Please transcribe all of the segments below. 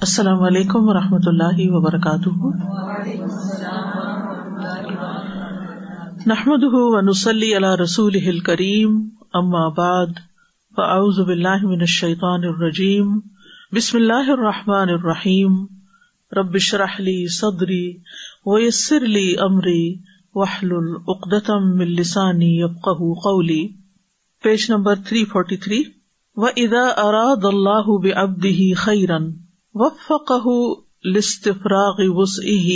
السلام علیکم ورحمۃ اللہ وبرکاتہ. نحمده ونصلی علی رسولہ الکریم. اما بعد فاعوذ باللہ من الشیطان الرجیم. بسم اللہ الرحمن الرحیم. رب اشرح لی صدری ویسر لی امری واحلل عقدۃ من لسانی یفقہوا قولی. Page number 343. وإذا اراد اللہ بعبده خیرا وفقہ لاستفراغ وسعہ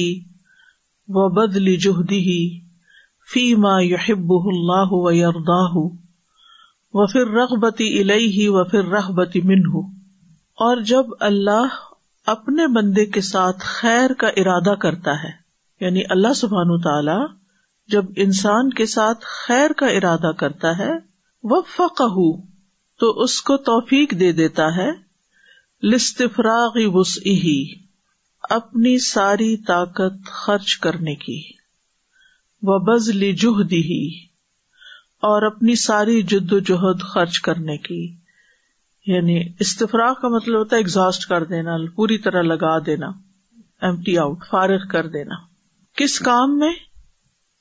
وبذل جہدہ فیما یحبہ اللہ ویرضاہ وفی الرغبۃ الیہ وفی الرہبۃ منہ. اور جب اللہ اپنے بندے کے ساتھ خیر کا ارادہ کرتا ہے، یعنی اللہ سبحانہ وتعالی جب انسان کے ساتھ خیر کا ارادہ کرتا ہے، وفقہ تو اس کو توفیق دے دیتا ہے، لاستفراغ وسعہ اپنی ساری طاقت خرچ کرنے کی، وبذل جہدہ اور اپنی ساری جد و جہد خرچ کرنے کی. یعنی استفراغ کا مطلب ہوتا ہے ایگزاسٹ کر دینا، پوری طرح لگا دینا، ایمپٹی آؤٹ، فارغ کر دینا. کس کام میں؟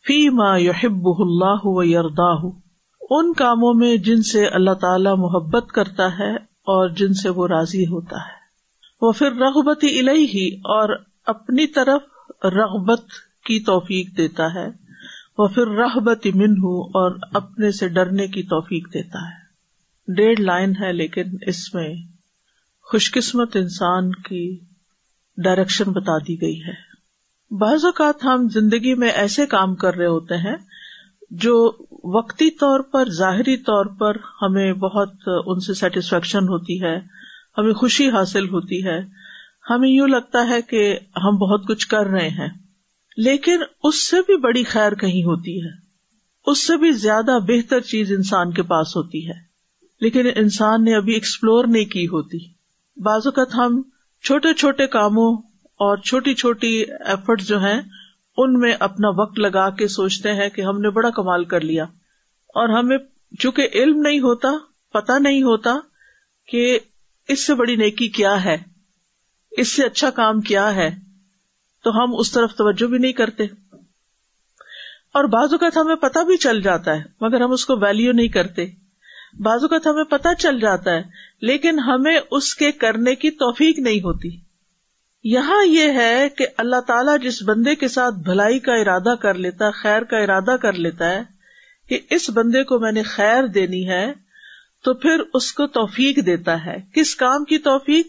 فیما یحبہ اللہ ویرضاہ، ان کاموں میں جن سے اللہ تعالی محبت کرتا ہے اور جن سے وہ راضی ہوتا ہے. وہ پھر رغبت الیہ اور اپنی طرف رغبت کی توفیق دیتا ہے. وہ پھر رہبت منہ اور اپنے سے ڈرنے کی توفیق دیتا ہے. 1.5 لائن ہے، لیکن اس میں خوش قسمت انسان کی ڈائریکشن بتا دی گئی ہے. بعض اوقات ہم زندگی میں ایسے کام کر رہے ہوتے ہیں جو وقتی طور پر، ظاہری طور پر ہمیں بہت ان سے سیٹسفیکشن ہوتی ہے، ہمیں خوشی حاصل ہوتی ہے، ہمیں یوں لگتا ہے کہ ہم بہت کچھ کر رہے ہیں، لیکن اس سے بھی بڑی خیر کہیں ہوتی ہے، اس سے بھی زیادہ بہتر چیز انسان کے پاس ہوتی ہے، لیکن انسان نے ابھی ایکسپلور نہیں کی ہوتی. بعض اوقات ہم چھوٹے چھوٹے کاموں اور چھوٹی چھوٹی ایفرٹ جو ہیں ان میں اپنا وقت لگا کے سوچتے ہیں کہ ہم نے بڑا کمال کر لیا، اور ہمیں چونکہ علم نہیں ہوتا، پتہ نہیں ہوتا کہ اس سے بڑی نیکی کیا ہے، اس سے اچھا کام کیا ہے، تو ہم اس طرف توجہ بھی نہیں کرتے. اور بعض اوقات ہمیں پتہ بھی چل جاتا ہے مگر ہم اس کو ویلیو نہیں کرتے. بعض اوقات ہمیں پتہ چل جاتا ہے لیکن ہمیں اس کے کرنے کی توفیق نہیں ہوتی. یہاں یہ ہے کہ اللہ تعالیٰ جس بندے کے ساتھ بھلائی کا ارادہ کر لیتا ہے، خیر کا ارادہ کر لیتا ہے کہ اس بندے کو میں نے خیر دینی ہے، تو پھر اس کو توفیق دیتا ہے. کس کام کی توفیق؟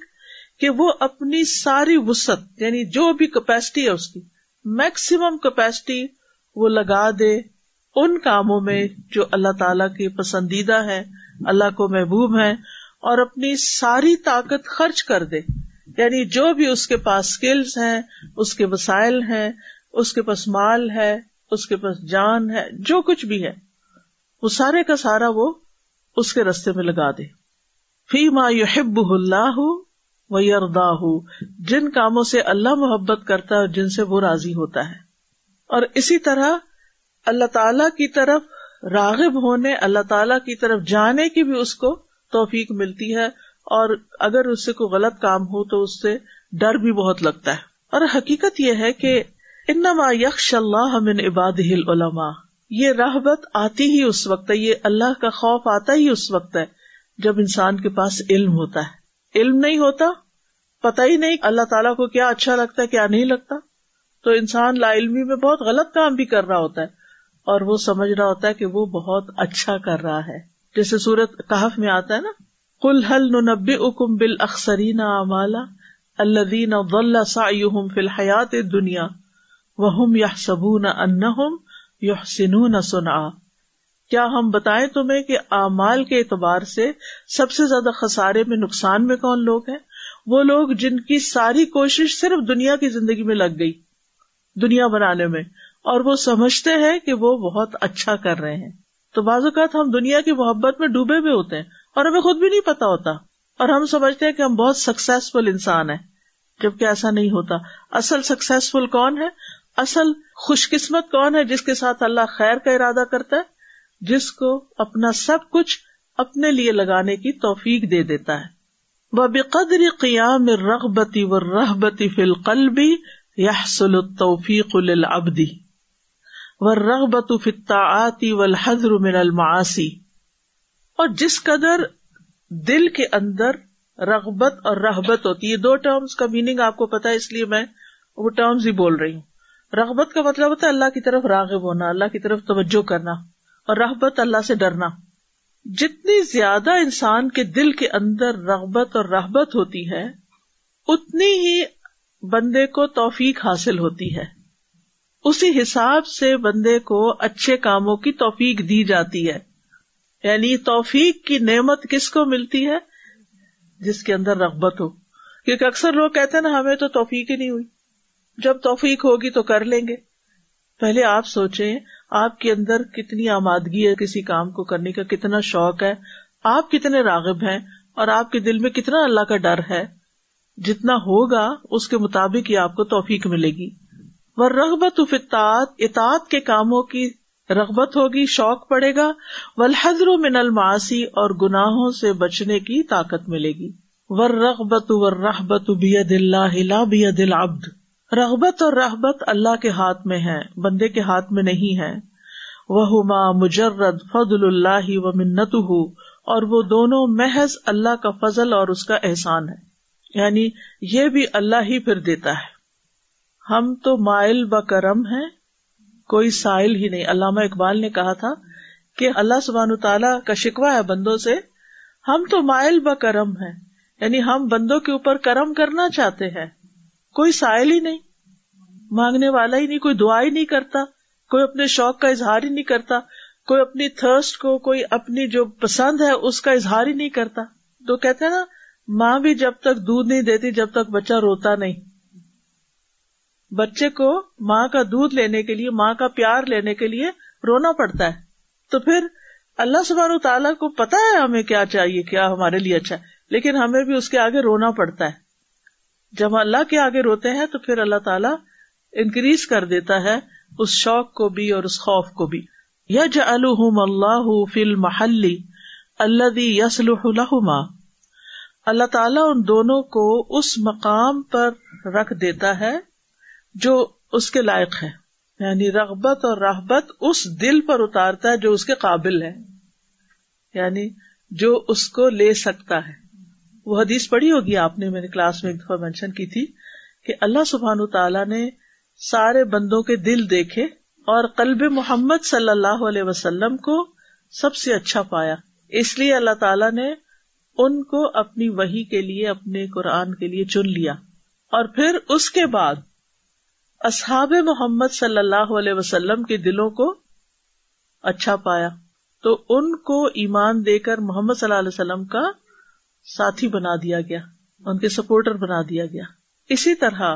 کہ وہ اپنی ساری وسعت، یعنی جو بھی کیپیسٹی ہے اس کی میکسیمم کیپیسٹی وہ لگا دے ان کاموں میں جو اللہ تعالیٰ کے پسندیدہ ہیں، اللہ کو محبوب ہیں، اور اپنی ساری طاقت خرچ کر دے. یعنی جو بھی اس کے پاس سکلز ہیں، اس کے وسائل ہیں، اس کے پاس مال ہے، اس کے پاس جان ہے، جو کچھ بھی ہے، وہ سارے کا سارا وہ اس کے رستے میں لگا دے. فیما یحبہ اللہ ویرضاہ، جن کاموں سے اللہ محبت کرتا ہے اور جن سے وہ راضی ہوتا ہے. اور اسی طرح اللہ تعالی کی طرف راغب ہونے، اللہ تعالی کی طرف جانے کی بھی اس کو توفیق ملتی ہے، اور اگر اس سے کوئی غلط کام ہو تو اس سے ڈر بھی بہت لگتا ہے. اور حقیقت یہ ہے کہ انما یخشى اللہ من عبادہ العلماء، یہ رہبت آتی ہی اس وقت ہے، یہ اللہ کا خوف آتا ہی اس وقت ہے جب انسان کے پاس علم ہوتا ہے. علم نہیں ہوتا، پتہ ہی نہیں اللہ تعالیٰ کو کیا اچھا لگتا ہے، کیا نہیں لگتا، تو انسان لا علمی میں بہت غلط کام بھی کر رہا ہوتا ہے، اور وہ سمجھ رہا ہوتا ہے کہ وہ بہت اچھا کر رہا ہے. جیسے سورۃ کہف میں آتا ہے نا، قل هل ننبئكم بالاخسرین اعمالا الذین ضل سعیهم فی الحیاۃ الدنیا وهم یحسبون انہم یحسنون صنعا. کیا ہم بتائیں تمہیں کہ اعمال کے اعتبار سے سب سے زیادہ خسارے میں، نقصان میں کون لوگ ہیں؟ وہ لوگ جن کی ساری کوشش صرف دنیا کی زندگی میں لگ گئی، دنیا بنانے میں، اور وہ سمجھتے ہیں کہ وہ بہت اچھا کر رہے ہیں. تو بعض اوقات ہم دنیا کی محبت میں ڈوبے ہوئے ہوتے ہیں اور ہمیں خود بھی نہیں پتا ہوتا، اور ہم سمجھتے ہیں کہ ہم بہت سکسیسفل انسان ہیں، جبکہ ایسا نہیں ہوتا. اصل سکسیسفل کون ہے؟ اصل خوش قسمت کون ہے؟ جس کے ساتھ اللہ خیر کا ارادہ کرتا ہے، جس کو اپنا سب کچھ اپنے لیے لگانے کی توفیق دے دیتا ہے. وبقدر قیام الرغبۃ والرہبۃ فی القلب یحصل التوفیق للعبد والرغبۃ فی الطاعات والحذر من المعاصی. اور جس قدر دل کے اندر رغبت اور رہبت ہوتی ہے، یہ دو ٹرمز کا میننگ آپ کو پتا ہے، اس لیے میں وہ ٹرمز ہی بول رہی ہوں. رغبت کا مطلب ہوتا ہے اللہ کی طرف راغب ہونا، اللہ کی طرف توجہ کرنا، اور رہبت اللہ سے ڈرنا. جتنی زیادہ انسان کے دل کے اندر رغبت اور رہبت ہوتی ہے، اتنی ہی بندے کو توفیق حاصل ہوتی ہے، اسی حساب سے بندے کو اچھے کاموں کی توفیق دی جاتی ہے. یعنی توفیق کی نعمت کس کو ملتی ہے؟ جس کے اندر رغبت ہو. کیونکہ اکثر لوگ کہتے ہیں نا ہمیں تو توفیق ہی نہیں ہوئی، جب توفیق ہوگی تو کر لیں گے. پہلے آپ سوچیں آپ کے اندر کتنی آمادگی ہے، کسی کام کو کرنے کا کتنا شوق ہے، آپ کتنے راغب ہیں، اور آپ کے دل میں کتنا اللہ کا ڈر ہے. جتنا ہوگا اس کے مطابق ہی آپ کو توفیق ملے گی. والرغبۃ فی الطاعات، اطاعت کے کاموں کی رغبت ہوگی، شوق پڑے گا. والحذر من المعاصی، اور گناہوں سے بچنے کی طاقت ملے گی. والرغبۃ والرہبۃ بید اللہ لا بید العبد، رغبت اور رہبت اللہ کے ہاتھ میں ہے، بندے کے ہاتھ میں نہیں ہے. وہما مجرد فضل اللہ ومنتہ، اور وہ دونوں محض اللہ کا فضل اور اس کا احسان ہے، یعنی یہ بھی اللہ ہی پھر دیتا ہے. ہم تو مائل بکرم ہیں، کوئی سائل ہی نہیں. علامہ اقبال نے کہا تھا کہ اللہ سبحانہ تعالیٰ کا شکوہ ہے بندوں سے، ہم تو مائل بکرم ہیں، یعنی ہم بندوں کے اوپر کرم کرنا چاہتے ہیں، کوئی سائل ہی نہیں، مانگنے والا ہی نہیں، کوئی دعا ہی نہیں کرتا، کوئی اپنے شوق کا اظہار ہی نہیں کرتا، کوئی اپنی تھرسٹ کو، کوئی اپنی جو پسند ہے اس کا اظہار ہی نہیں کرتا. تو کہتے ہیں نا ماں بھی جب تک دودھ نہیں دیتی جب تک بچہ روتا نہیں. بچے کو ماں کا دودھ لینے کے لیے، ماں کا پیار لینے کے لیے رونا پڑتا ہے. تو پھر اللہ سبحانہ و تعالیٰ کو پتا ہے ہمیں کیا چاہیے، کیا ہمارے لیے اچھا ہے، لیکن ہمیں بھی اس کے آگے رونا پڑتا ہے. جب اللہ کے آگے روتے ہیں تو پھر اللہ تعالیٰ انکریز کر دیتا ہے اس شوق کو بھی اور اس خوف کو بھی. یجعلہم اللہ فی المحل الذی یصلح لہما، اللہ تعالیٰ ان دونوں کو اس مقام پر رکھ دیتا ہے جو اس کے لائق ہے. یعنی رغبت اور رہبت اس دل پر اتارتا ہے جو اس کے قابل ہے، یعنی جو اس کو لے سکتا ہے. وہ حدیث پڑھی ہوگی آپ نے، میں نے کلاس میں ایک دفعہ مینشن کی تھی کہ اللہ سبحانہ تعالیٰ نے سارے بندوں کے دل دیکھے اور قلب محمد صلی اللہ علیہ وسلم کو سب سے اچھا پایا، اس لیے اللہ تعالیٰ نے ان کو اپنی وحی کے لیے، اپنے قرآن کے لیے چن لیا. اور پھر اس کے بعد اصحاب محمد صلی اللہ علیہ وسلم کے دلوں کو اچھا پایا، تو ان کو ایمان دے کر محمد صلی اللہ علیہ وسلم کا ساتھی بنا دیا گیا، ان کے سپورٹر بنا دیا گیا. اسی طرح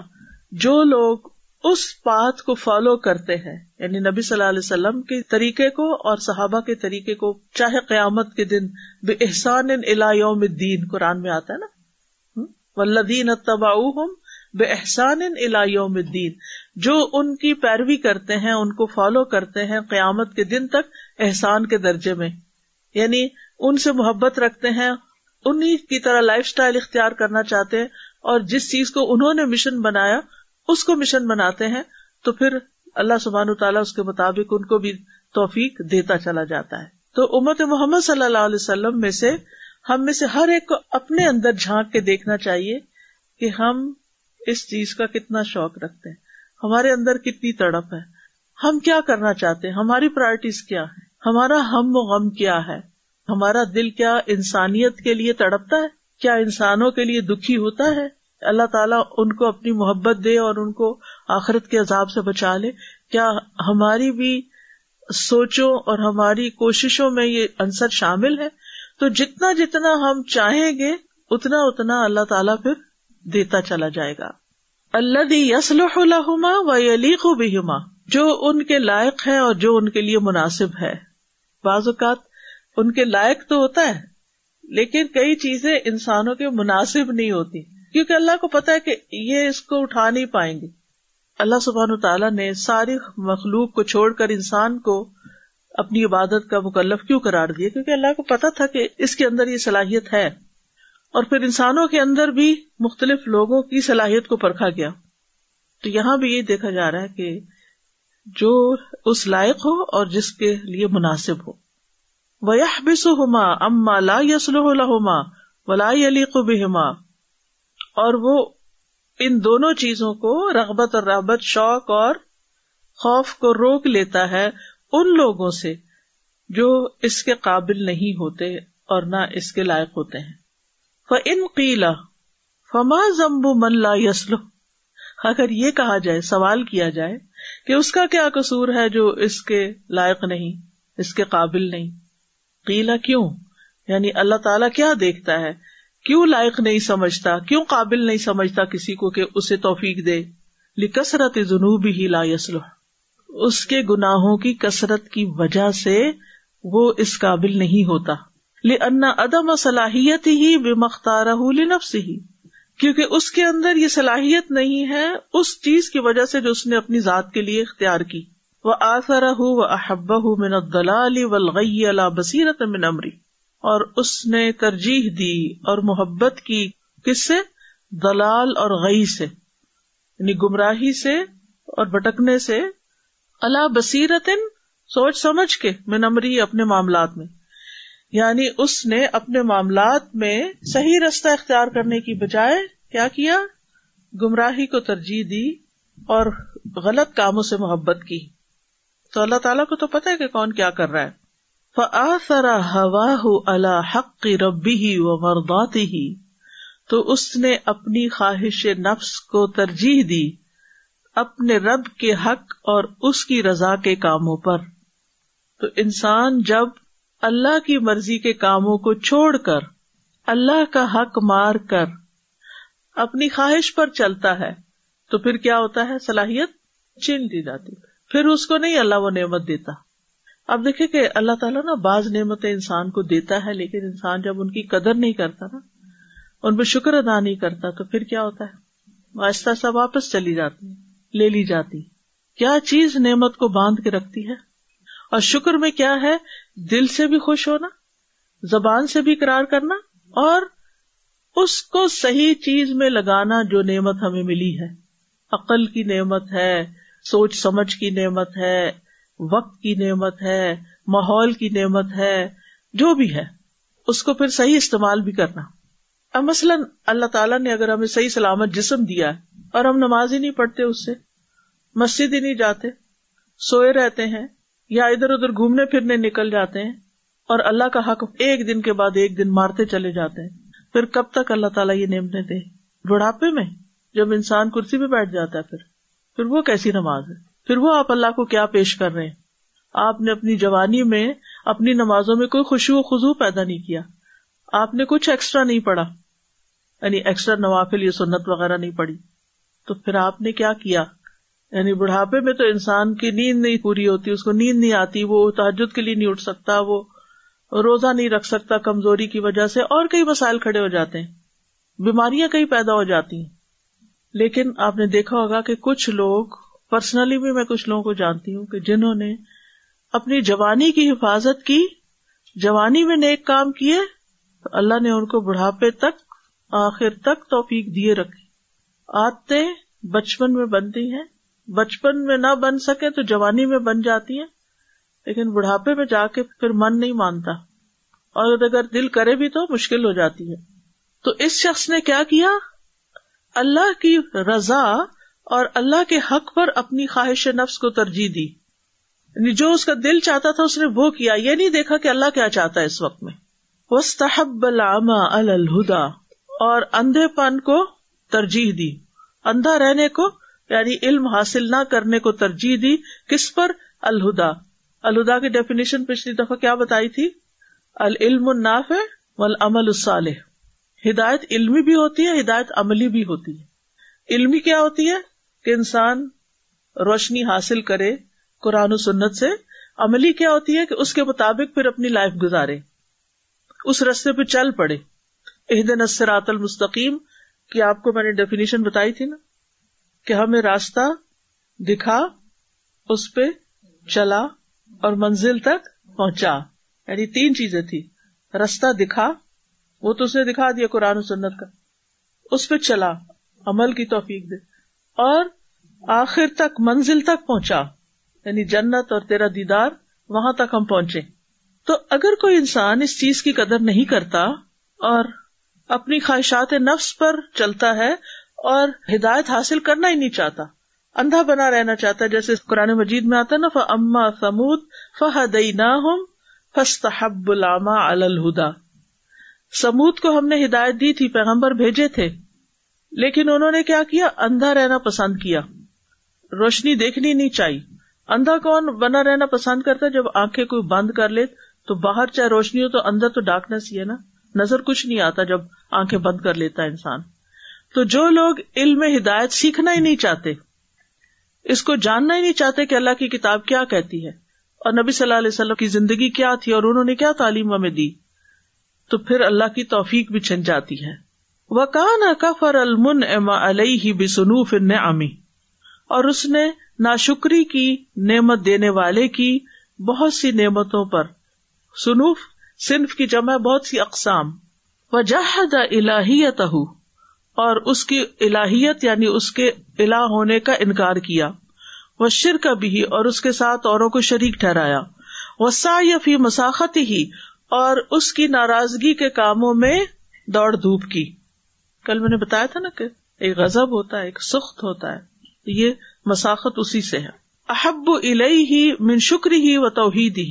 جو لوگ اس پاتھ کو فالو کرتے ہیں، یعنی نبی صلی اللہ علیہ وسلم کے طریقے کو اور صحابہ کے طریقے کو، چاہے قیامت کے دن، بے احسان الی یوم الدین قرآن میں آتا ہے نا، والذین اتبعوہم بے احسان الی یوم الدین، جو ان کی پیروی کرتے ہیں، ان کو فالو کرتے ہیں قیامت کے دن تک احسان کے درجے میں، یعنی ان سے محبت رکھتے ہیں، انہی کی طرح لائف سٹائل اختیار کرنا چاہتے ہیں، اور جس چیز کو انہوں نے مشن بنایا اس کو مشن بناتے ہیں. تو پھر اللہ سبحانہ تعالیٰ اس کے مطابق ان کو بھی توفیق دیتا چلا جاتا ہے. تو امت محمد صلی اللہ علیہ وسلم میں سے، ہم میں سے ہر ایک کو اپنے اندر جھانک کے دیکھنا چاہیے کہ ہم اس چیز کا کتنا شوق رکھتے ہیں، ہمارے اندر کتنی تڑپ ہے، ہم کیا کرنا چاہتے ہیں، ہماری پرائرٹیز کیا ہے، ہمارا ہم و غم کیا ہے، ہمارا دل کیا انسانیت کے لیے تڑپتا ہے، کیا انسانوں کے لیے دکھی ہوتا ہے. اللہ تعالیٰ ان کو اپنی محبت دے اور ان کو آخرت کے عذاب سے بچا لے. کیا ہماری بھی سوچوں اور ہماری کوششوں میں یہ عنصر شامل ہے؟ تو جتنا جتنا ہم چاہیں گے اتنا اتنا اللہ تعالیٰ پھر دیتا چلا جائے گا. الذی یصلح لہما ویلیق بہما، جو ان کے لائق ہے اور جو ان کے لیے مناسب ہے. بعض اوقات ان کے لائق تو ہوتا ہے لیکن کئی چیزیں انسانوں کے مناسب نہیں ہوتی، کیونکہ اللہ کو پتا ہے کہ یہ اس کو اٹھا نہیں پائیں گے. اللہ سبحانہ تعالیٰ نے ساری مخلوق کو چھوڑ کر انسان کو اپنی عبادت کا مکلف کیوں قرار دیا؟ کیونکہ اللہ کو پتا تھا کہ اس کے اندر یہ صلاحیت ہے. اور پھر انسانوں کے اندر بھی مختلف لوگوں کی صلاحیت کو پرکھا گیا. تو یہاں بھی یہ دیکھا جا رہا ہے کہ جو اس لائق ہو اور جس کے لیے مناسب ہو. وَيَحْبِسُهُمَا أَمَّا لَا يَصْلُحُ لَهُمَا وَلَا يَلِيقُ بِهِمَا، اور وہ ان دونوں چیزوں کو، رغبت اور رہبت، شوق اور خوف کو روک لیتا ہے ان لوگوں سے جو اس کے قابل نہیں ہوتے اور نہ اس کے لائق ہوتے ہیں. فَإِنْ قِيلَ فَمَا ذَنْبُ مَنْ لَا يَصْلُحُ، اگر یہ کہا جائے، سوال کیا جائے کہ اس کا کیا قصور ہے جو اس کے لائق نہیں، اس کے قابل نہیں. قیلہ کیوں، یعنی اللہ تعالیٰ کیا دیکھتا ہے، کیوں لائق نہیں سمجھتا، کیوں قابل نہیں سمجھتا کسی کو کہ اسے توفیق دے. لِكَثْرَةِ ذُنُوبِهِ لَا يَصْلُحُ، اس کے گناہوں کی کثرت کی وجہ سے وہ اس قابل نہیں ہوتا. لِأَنَّ عَدَمَ صَلَاحِيَتِهِ بِمَا اخْتَارَهُ لِنَفْسِهِ، کیونکہ اس کے اندر یہ صلاحیت نہیں ہے اس چیز کی وجہ سے جو اس نے اپنی ذات کے لیے اختیار کی. وآثره وأحبه من الضلال والغي على بصيرة من أمري، اور اس نے ترجیح دی اور محبت کی کس سے، دلال اور غی سے، یعنی گمراہی سے اور بھٹکنے سے. على بصيرة، سوچ سمجھ کے، من امری، اپنے معاملات میں، یعنی اس نے اپنے معاملات میں صحیح رستہ اختیار کرنے کی بجائے کیا کیا، گمراہی کو ترجیح دی اور غلط کاموں سے محبت کی. تو اللہ تعالیٰ کو تو پتہ ہے کہ کون کیا کر رہا ہے. فَآثَرَ هَوَاهُ عَلَى حَقِّ رَبِّهِ وَمَرْضَاتِهِ، تو اس نے اپنی خواہش نفس کو ترجیح دی اپنے رب کے حق اور اس کی رضا کے کاموں پر. تو انسان جب اللہ کی مرضی کے کاموں کو چھوڑ کر، اللہ کا حق مار کر اپنی خواہش پر چلتا ہے تو پھر کیا ہوتا ہے، صلاحیت چھین دی جاتی، پھر اس کو نہیں اللہ وہ نعمت دیتا. اب دیکھیں کہ اللہ تعالیٰ نا بعض نعمتیں انسان کو دیتا ہے، لیکن انسان جب ان کی قدر نہیں کرتا نا، ان پہ شکر ادا نہیں کرتا، تو پھر کیا ہوتا ہے، آہستہ آہستہ واپس چلی جاتی، لے لی جاتی. کیا چیز نعمت کو باندھ کے رکھتی ہے؟ اور شکر میں کیا ہے، دل سے بھی خوش ہونا، زبان سے بھی اقرار کرنا، اور اس کو صحیح چیز میں لگانا جو نعمت ہمیں ملی ہے. عقل کی نعمت ہے، سوچ سمجھ کی نعمت ہے، وقت کی نعمت ہے، ماحول کی نعمت ہے، جو بھی ہے اس کو پھر صحیح استعمال بھی کرنا. اب مثلاً اللہ تعالیٰ نے اگر ہمیں صحیح سلامت جسم دیا ہے اور ہم نماز ہی نہیں پڑھتے، اس سے مسجد ہی نہیں جاتے، سوئے رہتے ہیں یا ادھر ادھر گھومنے پھرنے نکل جاتے ہیں، اور اللہ کا حق ایک دن کے بعد ایک دن مارتے چلے جاتے ہیں، پھر کب تک اللہ تعالیٰ یہ نعمتیں دے؟ بڑھاپے میں جب انسان کرسی پہ بیٹھ جاتا ہے، پھر وہ کیسی نماز ہے، پھر وہ آپ اللہ کو کیا پیش کر رہے ہیں. آپ نے اپنی جوانی میں اپنی نمازوں میں کوئی خشوع و خضوع پیدا نہیں کیا، آپ نے کچھ ایکسٹرا نہیں پڑھا، یعنی ایکسٹرا نوافل یا سنت وغیرہ نہیں پڑھی، تو پھر آپ نے کیا کیا، یعنی بڑھاپے میں تو انسان کی نیند نہیں پوری ہوتی، اس کو نیند نہیں آتی، وہ تہجد کے لیے نہیں اٹھ سکتا، وہ روزہ نہیں رکھ سکتا کمزوری کی وجہ سے، اور کئی مسائل کھڑے ہو جاتے ہیں، بیماریاں کئی پیدا ہو جاتی ہیں. لیکن آپ نے دیکھا ہوگا کہ کچھ لوگ، پرسنلی بھی میں کچھ لوگوں کو جانتی ہوں کہ جنہوں نے اپنی جوانی کی حفاظت کی، جوانی میں نیک کام کیے، تو اللہ نے ان کو بڑھاپے تک، آخر تک توفیق دیے رکھی. آتے بچپن میں بنتی ہیں، بچپن میں نہ بن سکے تو جوانی میں بن جاتی ہیں، لیکن بڑھاپے میں جا کے پھر من نہیں مانتا، اور اگر دل کرے بھی تو مشکل ہو جاتی ہے. تو اس شخص نے کیا کیا، اللہ کی رضا اور اللہ کے حق پر اپنی خواہش نفس کو ترجیح دی، یعنی جو اس کا دل چاہتا تھا اس نے وہ کیا، یہ نہیں دیکھا کہ اللہ کیا چاہتا ہے اس وقت میں. واستحب العمى على الهدى، اور اندھے پن کو ترجیح دی، اندھا رہنے کو، یعنی علم حاصل نہ کرنے کو ترجیح دی، کس پر، الهدى. الهدى کی ڈیفینیشن پچھلی دفعہ کیا بتائی تھی، العلم النافع والعمل الصالح. ہدایت علمی بھی ہوتی ہے، ہدایت عملی بھی ہوتی ہے. علمی کیا ہوتی ہے کہ انسان روشنی حاصل کرے قرآن و سنت سے، عملی کیا ہوتی ہے کہ اس کے مطابق پھر اپنی لائف گزارے، اس رستے پہ چل پڑے. اہدنا الصراط المستقیم کی آپ کو میں نے ڈیفینیشن بتائی تھی نا، کہ ہمیں راستہ دکھا، اس پہ چلا اور منزل تک پہنچا، یعنی تین چیزیں تھی، راستہ دکھا، وہ تو اس نے دکھا دیا قرآن و سنت کا، اس پہ چلا، عمل کی توفیق دے، اور آخر تک منزل تک پہنچا، یعنی جنت اور تیرا دیدار، وہاں تک ہم پہنچے. تو اگر کوئی انسان اس چیز کی قدر نہیں کرتا اور اپنی خواہشات نفس پر چلتا ہے اور ہدایت حاصل کرنا ہی نہیں چاہتا، اندھا بنا رہنا چاہتا ہے، جیسے قرآن مجید میں آتا ہے نا، فَأَمَّا ثَمُودَ فَهَدَيْنَاهُمْ فَاسْتَحَبُّوا الْعَمَى عَلَى الْهُدَى. ثمود کو ہم نے ہدایت دی تھی، پیغمبر بھیجے تھے، لیکن انہوں نے کیا کیا؟ اندھا رہنا پسند کیا، روشنی دیکھنی نہیں چاہیے. اندھا کون بنا رہنا پسند کرتا ہے؟ جب آنکھیں کوئی بند کر لے تو باہر چاہے روشنی ہو تو اندر تو ڈارکنس ہی ہے نا، نظر کچھ نہیں آتا جب آنکھیں بند کر لیتا ہے انسان. تو جو لوگ علم ہدایت سیکھنا ہی نہیں چاہتے، اس کو جاننا ہی نہیں چاہتے کہ اللہ کی کتاب کیا کہتی ہے اور نبی صلی اللہ علیہ وسلم کی زندگی کیا تھی اور انہوں نے کیا تعلیم ہمیں دی، تو پھر اللہ کی توفیق بھی چھن جاتی ہے. وَكَانَ كَفَرَ الْمُنْعِمَ عَلَيْهِ بِسُنُوفِ النِّعَمِ، اور اس نے ناشکری کی نعمت دینے والے کی بہت سی نعمتوں پر. سنوف صنف کی جمع، بہت سی اقسام. وجحد الہیتہ، اور اس کی الہیت یعنی اس کے الہ ہونے کا انکار کیا. والشرک بہ، اور اس کے ساتھ اوروں کو شریک ٹھہرایا. والسعی فی مساخطہ، اور اس کی ناراضگی کے کاموں میں دوڑ دھوپ کی. کل میں نے بتایا تھا نا کہ ایک غضب ہوتا ہے، ایک سخط ہوتا ہے، یہ مساخط اسی سے ہے. احب الیہ من شکرہ و توحیدہ،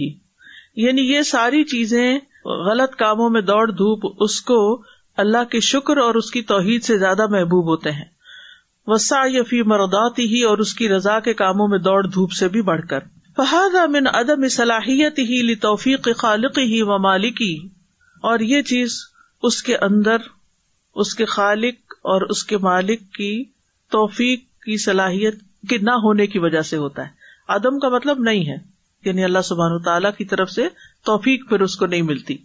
یعنی یہ ساری چیزیں غلط کاموں میں دوڑ دھوپ اس کو اللہ کے شکر اور اس کی توحید سے زیادہ محبوب ہوتے ہیں. وسعی فی مرضاتہ، اور اس کی رضا کے کاموں میں دوڑ دھوپ سے بھی بڑھ کر. فہذا من عدم صلاحیتہ لتوفیق خالقہ و مالکہ، اور یہ چیز اس کے اندر اس کے خالق اور اس کے مالک کی توفیق کی صلاحیت کے نہ ہونے کی وجہ سے ہوتا ہے. عدم کا مطلب نہیں ہے، یعنی اللہ سبحانہ وتعالیٰ کی طرف سے توفیق پھر اس کو نہیں ملتی.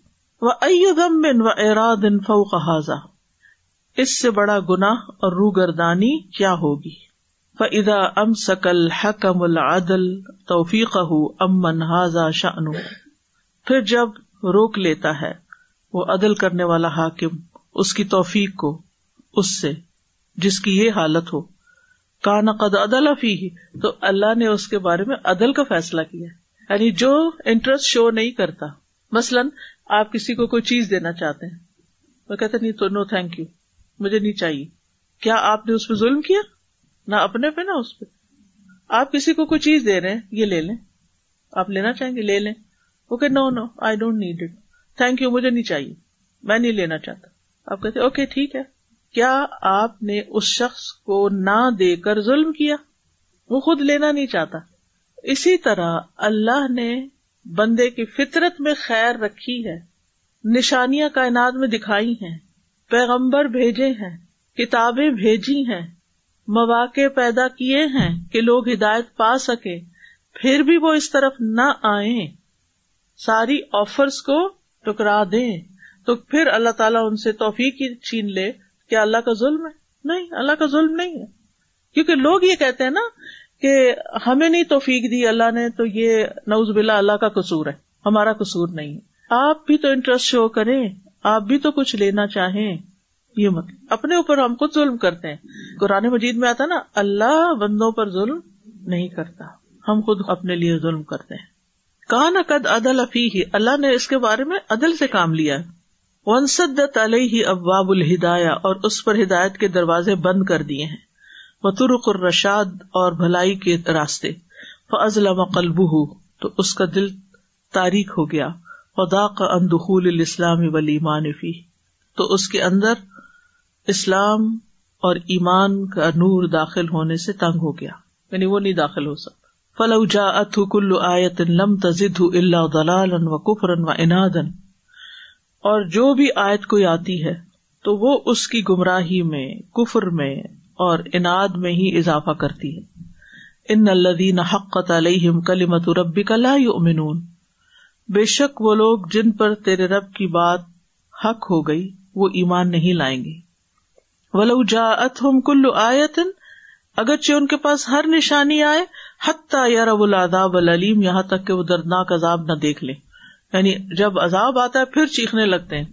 وَأَيُّ ذَنْبٍ وَإِعْرَاضٍ فَوْقَ هَذَا، اس سے بڑا گناہ اور روگردانی کیا ہوگی. فَإِذَا أَمْسَكَ الْحَكَمُ الْعَدْلَ تَوْفِيقَهُ أَمَّنْ هَذَا شَأْنُهُ، پھر جب روک لیتا ہے وہ عدل کرنے والا حاکم اس کی توفیق کو اس سے جس کی یہ حالت ہو. كَانَ قَدْ عَدَلَ فِيهِ، تو اللہ نے اس کے بارے میں عدل کا فیصلہ کیا، یعنی جو انٹرسٹ شو نہیں کرتا. مثلا آپ کسی کو کوئی چیز دینا چاہتے ہیں، وہ کہتے نہیں تو نو تھینک یو، مجھے نہیں چاہیے. کیا آپ نے اس پہ ظلم کیا؟ نہ اپنے پہ نہ اس پہ. آپ کسی کو کوئی چیز دے رہے ہیں، یہ لے لیں، آپ لینا چاہیں گے، لے لیں. وہ کہ no no I don't need it, thank you, مجھے نہیں چاہیے، میں نہیں لینا چاہتا. آپ کہتے اوکے ٹھیک ہے. کیا آپ نے اس شخص کو نہ دے کر ظلم کیا؟ وہ خود لینا نہیں چاہتا. اسی طرح اللہ نے بندے کی فطرت میں خیر رکھی ہے، نشانیاں کائنات میں دکھائی ہیں، پیغمبر بھیجے ہیں، کتابیں بھیجی ہیں، مواقع پیدا کیے ہیں کہ لوگ ہدایت پا سکے، پھر بھی وہ اس طرف نہ آئیں، ساری آفرز کو ٹکرا دیں. تو پھر اللہ تعالیٰ ان سے توفیق ہی چھین لے. کیا اللہ کا ظلم ہے؟ نہیں، اللہ کا ظلم نہیں ہے. کیونکہ لوگ یہ کہتے ہیں نا کہ ہمیں نہیں توفیق دی اللہ نے، تو یہ نعوذ باللہ اللہ کا قصور ہے، ہمارا قصور نہیں. آپ بھی تو انٹرسٹ شو کریں، آپ بھی تو کچھ لینا چاہیں. یہ مت اپنے اوپر ہم خود ظلم کرتے ہیں. قرآن مجید میں آتا نا، اللہ بندوں پر ظلم نہیں کرتا، ہم خود اپنے لیے ظلم کرتے ہیں. کان قد عدل فیہ، اللہ نے اس کے بارے میں عدل سے کام لیا. وانسدت علیہ ابواب الہدایہ، اور اس پر ہدایت کے دروازے بند کر دیے ہیں. وطرق الرشاد، اور بھلائی کے راستے. فأظلم قلبہ، تو اس کا دل تاریک ہو گیا. وضاق عن دخول الاسلام والایمان فیہ، تو اس کے اندر اسلام اور ایمان کا نور داخل ہونے سے تنگ ہو گیا، یعنی وہ نہیں داخل ہو سکتا. فلو جاءتہ کل آیۃ لم تزدہ الا ضلالا وکفرا وعنادا، اور جو بھی آیت کوئی آتی ہے تو وہ اس کی گمراہی میں، کفر میں اور اناد میں ہی اضافہ کرتی ہے. ان الذین حقت علیہم کلمۃ ربک لا یؤمنون، بے شک وہ لوگ جن پر تیرے رب کی بات حق ہو گئی وہ ایمان نہیں لائیں گے. ولو جاءتہم کل آیۃ، اگرچہ ان کے پاس ہر نشانی آئے. حتی یروا العذاب العلیم، یہاں تک کہ وہ دردناک عذاب نہ دیکھ لیں، یعنی جب عذاب آتا ہے پھر چیخنے لگتے ہیں.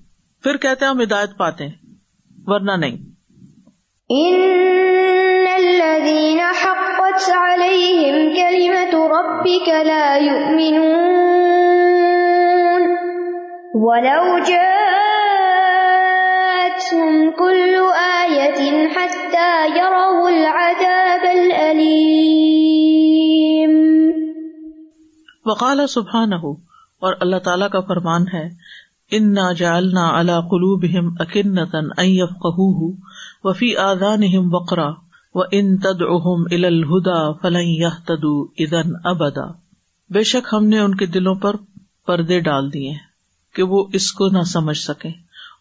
پھر کہتے ہیں ہم ہدایت پاتے ہیں ورنہ نہیں. ان الذین حقت علیہم کلمۃ ربک لا یؤمنون ولو جاءتهم کل آیۃ حتی یروا العذاب الالیم. وقال سبحانہ, اور اللہ تعالیٰ کا فرمان ہے, انا جعلنا علی قلوبہم اکنۃ ان یفقہوہ وفی آذانہم وقرا وان تدعوہم الی الہدی فلن یہتدوا اذن ابدا. بے شک ہم نے ان کے دلوں پر پردے ڈال دیے کہ وہ اس کو نہ سمجھ سکیں,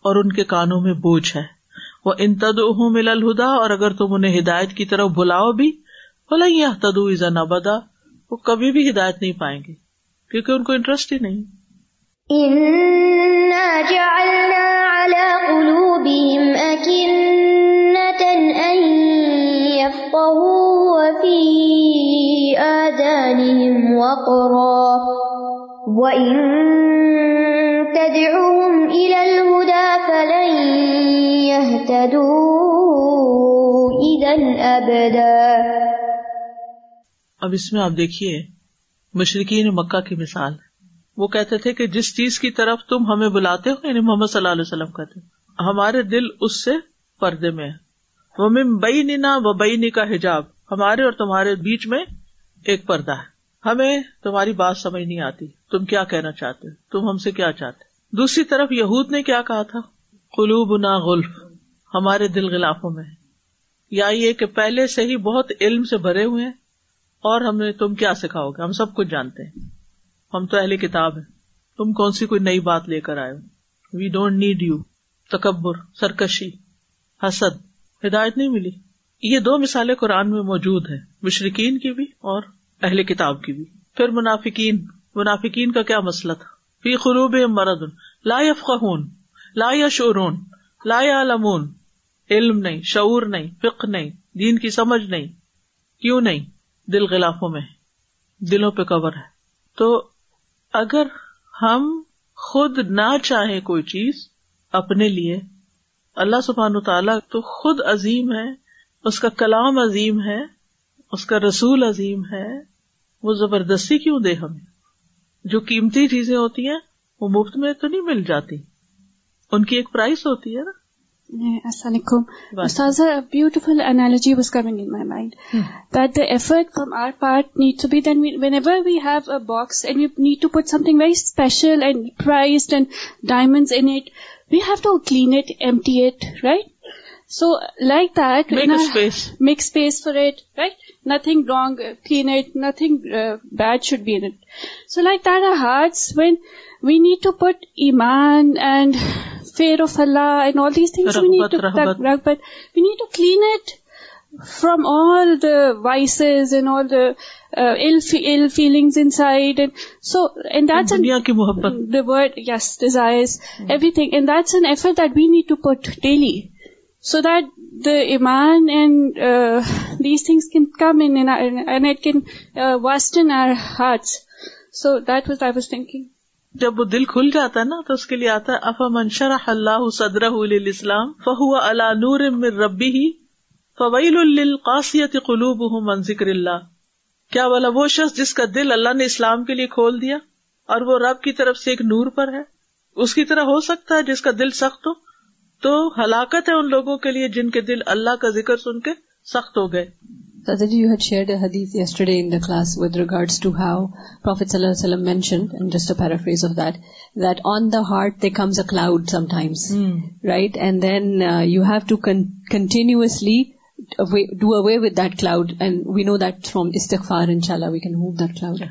اور ان کے کانوں میں بوجھ ہے. وان تدعوہم الی الہدی, اور اگر تم انہیں ہدایت کی طرف بلاؤ بھی, فلن یہتدوا اذن ابدا, وہ کبھی بھی ہدایت نہیں پائیں گے کیونکہ ان کو انٹرسٹ ہی نہیں. اِنَّا جَعَلْنَا عَلَىٰ قُلُوبِهِمْ أَكِنَّةً أَن يَفْقَهُوهُ وَفِي آذَانِهِمْ وَقْرًا وَإِن تَدْعُوهُمْ إِلَى الْهُدَىٰ فَلَن يَهْتَدُوا إِذًا أَبَدًا. اب اس میں آپ دیکھیے مشرکین مکہ کی مثال, وہ کہتے تھے کہ جس چیز کی طرف تم ہمیں بلاتے ہو, یعنی محمد صلی اللہ علیہ وسلم کہتے ہیں, ہمارے دل اس سے پردے میں ہے. وَمِن بَيْنِنَا وَبَيْنِكَ حِجَاب, ہمارے اور تمہارے بیچ میں ایک پردہ ہے, ہمیں تمہاری بات سمجھ نہیں آتی, تم کیا کہنا چاہتے ہو, تم ہم سے کیا چاہتے ہو. دوسری طرف یہود نے کیا کہا تھا, قلوبنا غلف, ہمارے دل غلافوں میں ہے, یا یہ کہ پہلے سے ہی بہت علم سے بھرے ہوئے ہیں اور ہمیں تم کیا سکھاؤ گے, ہم سب کچھ جانتے ہیں, ہم تو اہل کتاب ہیں, تم کون سی کوئی نئی بات لے کر آئے ہو, وی ڈونٹ نیڈ یو. تکبر, سرکشی, حسد, ہدایت نہیں ملی. یہ دو مثالیں قرآن میں موجود ہیں, مشرکین کی بھی اور اہل کتاب کی بھی. پھر منافقین کا کیا مسئلہ تھا, فی قلوبہم مرض لا یفقہون لا یشعرون لا یعلمون, علم نہیں, شعور نہیں, فقہ نہیں, دین کی سمجھ نہیں. کیوں نہیں؟ دل غلافوں میں ہے, دلوں پہ کور ہے. تو اگر ہم خود نہ چاہیں کوئی چیز اپنے لیے, اللہ سبحانہ وتعالی تو خود عظیم ہے, اس کا کلام عظیم ہے, اس کا رسول عظیم ہے, وہ زبردستی کیوں دے ہمیں؟ جو قیمتی چیزیں ہوتی ہیں وہ مفت میں تو نہیں مل جاتی, ان کی ایک پرائس ہوتی ہے نا. السلام علیکم استاذ, beautiful analogy was coming in my mind that the effort from our part need to be then whenever we have a box and you need to put something very special and prized and diamonds in it, we have to clean it, empty it, right. So like that make space for it, right. Nothing wrong, clean it, nothing bad should be in it. So like that our hearts, when we need to put iman and fear of Allah and all these things, we need to clean it from all the vices and all the ill feelings inside, and that's the word, yes, desires, everything, and that's an effort that we need to put daily. So that the iman and these things can come in and it can worsten our hearts. So that was I was thinking. جب وہ دل کھل جاتا ہے نا تو اس کے لیے آتا ہے أَفَمَنْ شَرَحَ اللَّهُ صَدْرَهُ لِلْإِسْلَامِ فَهُوَ عَلَى نُورٍ مِّن رَّبِّهِ فَوَيْلٌ لِّلْقَاسِيَةِ قُلُوبُهُم مِّن ذِكْرِ اللَّهِ. کیا والا وہ شخص جس کا دل اللہ نے اسلام کے لیے کھول دیا اور وہ رب کی طرف سے ایک نور پر ہے, اس کی طرح ہو سکتا ہے جس کا دل سخت ہو. تو ہلاکت ہے ان لوگوں کے لیے جن کے دل اللہ کا ذکر سن کے سخت ہو گئے. Sadhguru, you had shared a hadith yesterday in the class with regards to how Prophet sallallahu alaihi wasallam mentioned, and just a paraphrase of that on the heart there comes a cloud sometimes, right? And then you have to continuously do away with that cloud, and we know that from istighfar, inshallah we can move that cloud.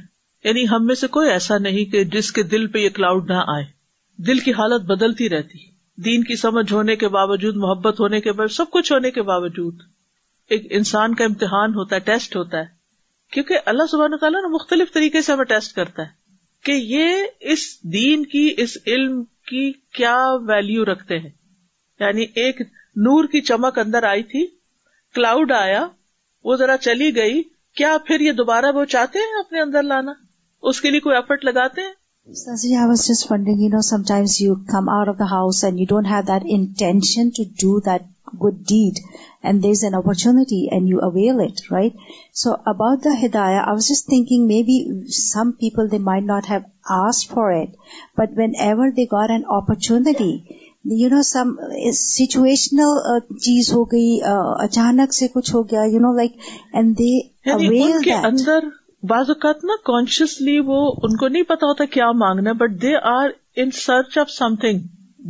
یعنی ہم میں سے کوئی ایسا نہیں کہ جس کے دل پہ یہ cloud نہ آئے. دل کی حالت بدلتی رہتی ہے, دین کی سمجھ ہونے کے باوجود, محبت ہونے کے باوجود, سب کچھ ہونے کے باوجود ایک انسان کا امتحان ہوتا ہے, ٹیسٹ ہوتا ہے, کیونکہ اللہ سبحانہ وتعالیٰ نے مختلف طریقے سے ہمیں ٹیسٹ کرتا ہے کہ یہ اس دین کی, اس علم کی کیا ویلیو رکھتے ہیں. یعنی ایک نور کی چمک اندر آئی تھی, کلاؤڈ آیا, وہ ذرا چلی گئی, کیا پھر یہ دوبارہ وہ چاہتے ہیں اپنے اندر لانا؟ اس کے لیے کوئی ایفرٹ لگاتے ہیں؟ Sassy, I was just wondering, sometimes you come out of the house and you don't have that intention to do that good deed, and there's an opportunity and you avail it, right? So about the hidayah, I was just thinking maybe some people, they might not have asked for it, but whenever they got an opportunity, some situational چیز ہو گئی, اچانک سے کچھ ہو گیا, like, and they avail that. بعض اوقات نا consciously وہ ان کو نہیں پتا ہوتا کیا مانگنا, but they are in search of something,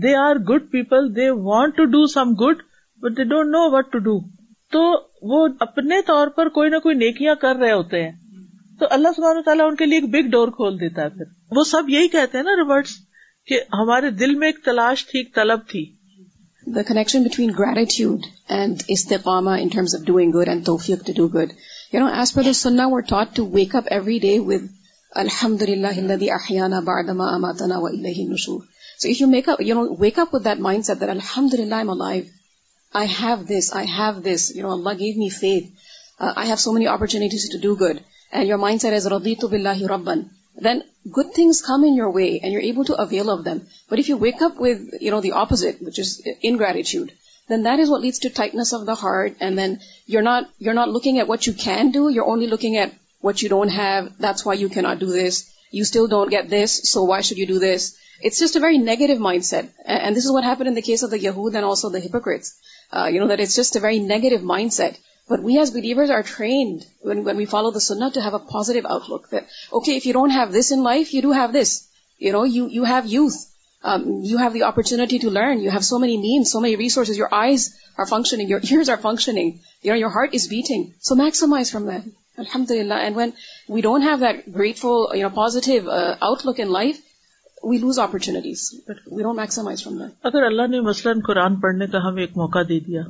they are good people, they want to do some good but they don't know what to do, تو وہ اپنے طور پر کوئی نہ کوئی نیکیاں کر رہے ہوتے ہیں, تو اللہ سبحانہ تعالیٰ ان کے لیے ایک بگ ڈور کھول دیتا ہے. پھر وہ سب یہی کہتے ہیں نا روبرٹس کہ ہمارے دل میں ایک تلاش تھی, ایک طلب تھی. The connection between gratitude and istiqamah in terms of doing good and tawfiq to do good. As per the sunnah, we're taught to wake up every day with Alhamdulillah alladhi ahyana ba'dama amatana wa ilayhi nushur. So if you wake up with that mindset that Alhamdulillah, I'm alive, I have this, Allah gave me faith, I have so many opportunities to do good, and your mindset is raditu billahi rabban, then good things come in your way and you're able to avail of them. But if you wake up with, the opposite, which is ingratitude, then that is what leads to tightness of the heart, and then you're not looking at what you can do, you're only looking at what you don't have, that's why you cannot do this, you still don't get this, so why should you do this? It's just a very negative mindset, and this is what happened in the case of the Yahud and also the hypocrites, that it's just a very negative mindset. But we as believers are trained when we follow the sunnah to have a positive outlook that, okay, if you don't have this in life, you do have this. You have youth. You have the opportunity to learn. You have so many means, so many resources. Your eyes are functioning. Your ears are functioning. Your heart is beating. So maximize from that. Alhamdulillah. And when we don't have that grateful, positive outlook in life, we lose opportunities. But we don't maximize from that. Agar Allah ne maslan Quran padhne ka hame ek mauka de diya,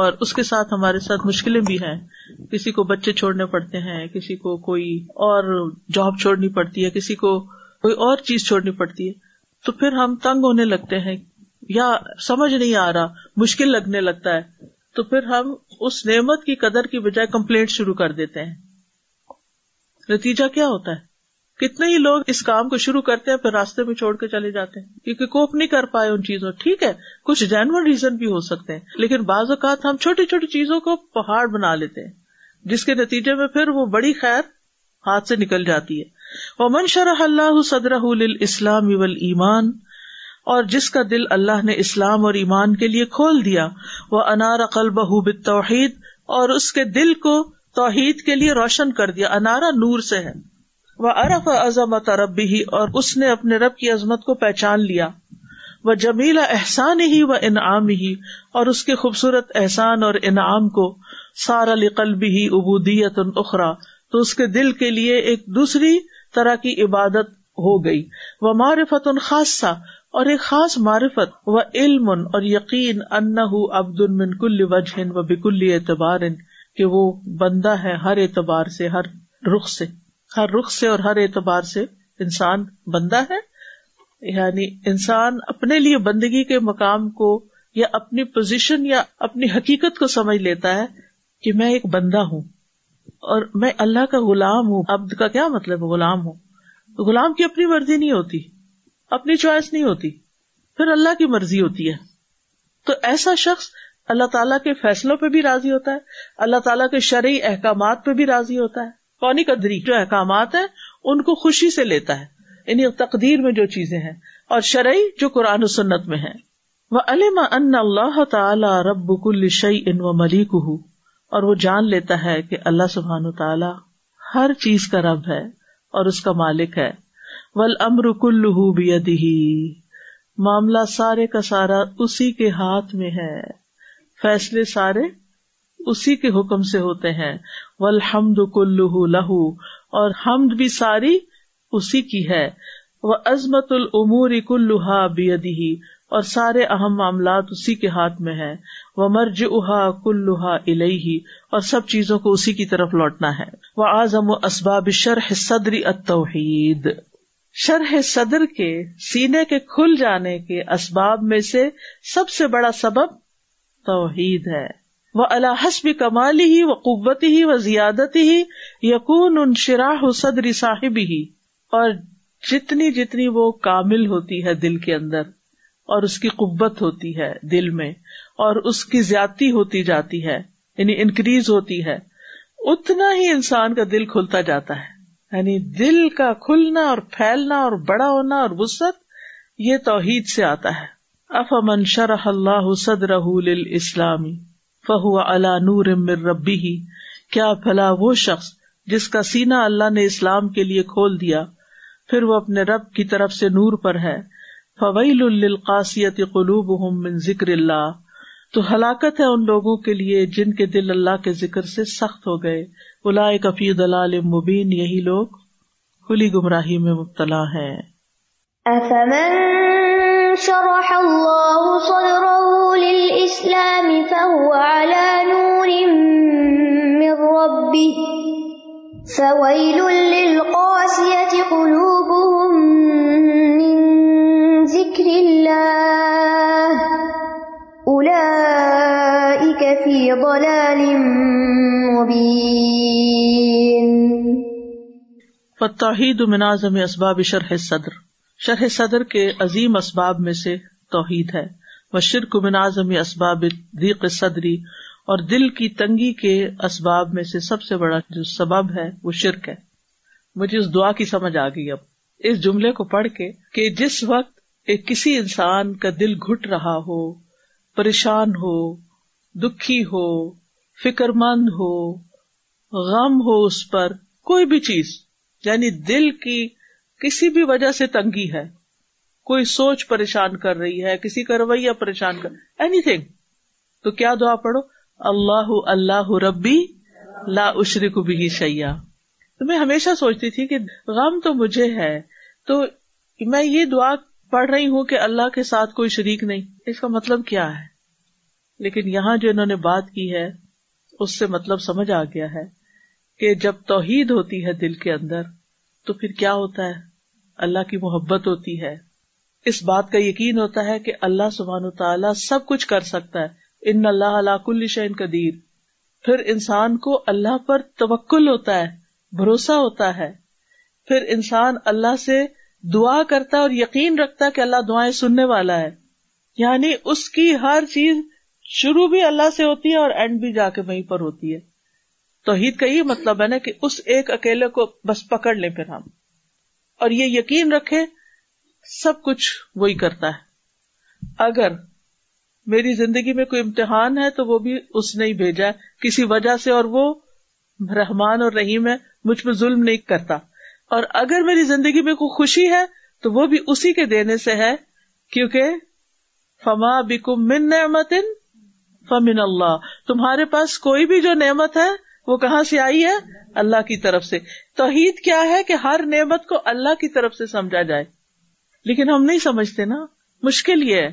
اور اس کے ساتھ ہمارے ساتھ مشکلیں بھی ہیں, کسی کو بچے چھوڑنے پڑتے ہیں, کسی کو کوئی اور جاب چھوڑنی پڑتی ہے, کسی کو کوئی اور چیز چھوڑنی پڑتی ہے, تو پھر ہم تنگ ہونے لگتے ہیں یا سمجھ نہیں آ رہا, مشکل لگنے لگتا ہے, تو پھر ہم اس نعمت کی قدر کی بجائے کمپلینٹ شروع کر دیتے ہیں. نتیجہ کیا ہوتا ہے؟ کتنے ہی لوگ اس کام کو شروع کرتے ہیں پھر راستے میں چھوڑ کے چلے جاتے ہیں کیونکہ کوپ نہیں کر پائے ان چیزوں. ٹھیک ہے, کچھ جینون ریزن بھی ہو سکتے ہیں, لیکن بعض اوقات ہم چھوٹی چھوٹی چیزوں کو پہاڑ بنا لیتے ہیں, جس کے نتیجے میں پھر وہ بڑی خیر ہاتھ سے نکل جاتی ہے. ومن شرح اللہ صدرہ للاسلام والایمان, اور جس کا دل اللہ نے اسلام اور ایمان کے لیے کھول دیا, وانار قلبہ بالتوحید, اور اس کے دل کو توحید کے لیے روشن کر دیا. انارہ نور سے ہے. وعرف عظمت ربہ, اور اس نے اپنے رب کی عظمت کو پہچان لیا, وجمیل احسانہ وانعامہ, اور اس کے خوبصورت احسان اور انعام کو, صار لقلبہ عبودیۃ اخری, تو اس کے دل کے لیے ایک دوسری طرح کی عبادت ہو گئی, ومعرفۃ خاصہ, اور ایک خاص معرفت, وعلم, اور یقین, انہ عبد من کل وجہ و بکل اعتبار, کہ وہ بندہ ہے ہر اعتبار سے, ہر رخ سے اور ہر اعتبار سے انسان بندہ ہے. یعنی انسان اپنے لیے بندگی کے مقام کو یا اپنی پوزیشن یا اپنی حقیقت کو سمجھ لیتا ہے کہ میں ایک بندہ ہوں اور میں اللہ کا غلام ہوں. عبد کا کیا مطلب ہے؟ غلام ہوں. غلام کی اپنی مرضی نہیں ہوتی, اپنی چوائس نہیں ہوتی, پھر اللہ کی مرضی ہوتی ہے. تو ایسا شخص اللہ تعالیٰ کے فیصلوں پہ بھی راضی ہوتا ہے, اللہ تعالیٰ کے شرعی احکامات پہ بھی راضی ہوتا ہے. کونی قدری جو احکامات ہیں ان کو خوشی سے لیتا ہے, یعنی تقدیر میں جو چیزیں ہیں, اور شرعی جو قرآن و سنت میں ہیں. وَعَلِمَ أَنَّ اللَّهَ تَعَالَى رَبُّ كُلِّ شَيْءٍ وَمَلِيكُهُ, اور وہ جان لیتا ہے کہ اللہ سبحانہ تعالیٰ ہر چیز کا رب ہے اور اس کا مالک ہے. وَالْأَمْرُ كُلُّهُ بِيَدِهِ, معاملہ سارے کا سارا اسی کے ہاتھ میں ہے, فیصلے سارے اسی کے حکم سے ہوتے ہیں. والحمد کلہ لہ, اور حمد بھی ساری اسی کی ہے. وعظمت الامور کلہا بیدہ, اور سارے اہم معاملات اسی کے ہاتھ میں ہیں. ومرجعہا کلہا الیہ, اور سب چیزوں کو اسی کی طرف لوٹنا ہے. وعظم اسباب شرح صدر التوحید, شرح صدر کے, سینے کے کھل جانے کے اسباب میں سے سب سے بڑا سبب توحید ہے. وعلى حسب كماله وقوته وزيادته يكون انشراح صدر صاحبه, اور جتنی جتنی وہ کامل ہوتی ہے دل کے اندر اور اس کی قوت ہوتی ہے دل میں اور اس کی زیادتی ہوتی جاتی ہے یعنی انکریز ہوتی ہے، اتنا ہی انسان کا دل کھلتا جاتا ہے. یعنی دل کا کھلنا اور پھیلنا اور بڑا ہونا اور وسعت یہ توحید سے آتا ہے. افمن شرح اللہ صدرہ للاسلام فہو علی نور من ربہ، کیا بھلا وہ شخص جس کا سینہ اللہ نے اسلام کے لیے کھول دیا پھر وہ اپنے رب کی طرف سے نور پر ہے. فویل للقاسیۃ قلوبہم من ذکر اللہ، تو ہلاکت ہے ان لوگوں کے لیے جن کے دل اللہ کے ذکر سے سخت ہو گئے. اولئک فی ضلال مبین، یہی لوگ کھلی گمراہی میں مبتلا ہیں. افمن شرح اللہ صدرہ للاسلام فہو علی نور من ربہ فویل للقاسیۃ قلوبہم من ذکر اللہ اولئک فی ضلال مبین. فالتوحید من اعظم اسباب شرح الصدر، شرح صدر کے عظیم اسباب میں سے توحید ہے. والشرک من اعظم اسباب ضیق صدری، اور دل کی تنگی کے اسباب میں سے سب سے بڑا جو سبب ہے وہ شرک ہے. مجھے اس دعا کی سمجھ آ گئی اب اس جملے کو پڑھ کے، کہ جس وقت ایک کسی انسان کا دل گھٹ رہا ہو، پریشان ہو، دکھی ہو، فکر مند ہو، غم ہو اس پر، کوئی بھی چیز یعنی دل کی کسی بھی وجہ سے تنگی ہے، کوئی سوچ پریشان کر رہی ہے، کسی کا رویہ پریشان کر، اینی تھنگ، تو کیا دعا پڑھو؟ اللہ اللہ ربی لا اشرک بہ شیئا. تو میں ہمیشہ سوچتی تھی کہ غم تو مجھے ہے، تو میں یہ دعا پڑھ رہی ہوں کہ اللہ کے ساتھ کوئی شریک نہیں، اس کا مطلب کیا ہے؟ لیکن یہاں جو انہوں نے بات کی ہے اس سے مطلب سمجھ آ گیا ہے کہ جب توحید ہوتی ہے دل کے اندر تو پھر کیا ہوتا ہے؟ اللہ کی محبت ہوتی ہے، اس بات کا یقین ہوتا ہے کہ اللہ سبحانہ وتعالی سب کچھ کر سکتا ہے، ان اللہ علی کل شیء قدیر. پھر انسان کو اللہ پر توکل ہوتا ہے، بھروسہ ہوتا ہے، پھر انسان اللہ سے دعا کرتا ہے اور یقین رکھتا ہے کہ اللہ دعائیں سننے والا ہے. یعنی اس کی ہر چیز شروع بھی اللہ سے ہوتی ہے اور اینڈ بھی جا کے وہیں پر ہوتی ہے. توحید کا یہ مطلب ہے نا کہ اس ایک اکیلے کو بس پکڑ لیں پھر ہم، اور یہ یقین رکھے سب کچھ وہی کرتا ہے. اگر میری زندگی میں کوئی امتحان ہے تو وہ بھی اس نے ہی بھیجا ہے کسی وجہ سے، اور وہ رحمان اور رحیم ہے، مجھ پہ ظلم نہیں کرتا. اور اگر میری زندگی میں کوئی خوشی ہے تو وہ بھی اسی کے دینے سے ہے، کیونکہ فما بکم من نعمت فمن اللہ، تمہارے پاس کوئی بھی جو نعمت ہے وہ کہاں سے آئی ہے؟ اللہ کی طرف سے. توحید کیا ہے کہ ہر نعمت کو اللہ کی طرف سے سمجھا جائے، لیکن ہم نہیں سمجھتے نا، مشکل یہ ہے.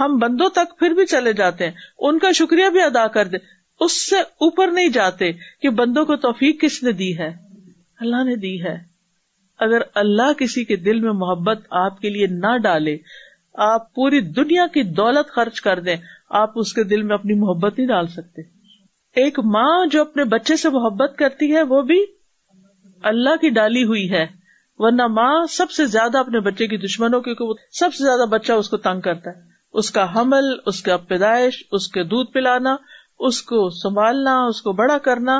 ہم بندوں تک پھر بھی چلے جاتے ہیں، ان کا شکریہ بھی ادا کر دے، اس سے اوپر نہیں جاتے کہ بندوں کو توفیق کس نے دی ہے؟ اللہ نے دی ہے. اگر اللہ کسی کے دل میں محبت آپ کے لیے نہ ڈالے، آپ پوری دنیا کی دولت خرچ کر دیں، آپ اس کے دل میں اپنی محبت نہیں ڈال سکتے. ایک ماں جو اپنے بچے سے محبت کرتی ہے وہ بھی اللہ کی ڈالی ہوئی ہے، ورنہ ماں سب سے زیادہ اپنے بچے کی دشمن ہو، کیونکہ وہ سب سے زیادہ بچہ اس کو تنگ کرتا ہے، اس کا حمل، اس کا پیدائش، اس کے دودھ پلانا، اس کو سنبھالنا، اس کو بڑا کرنا،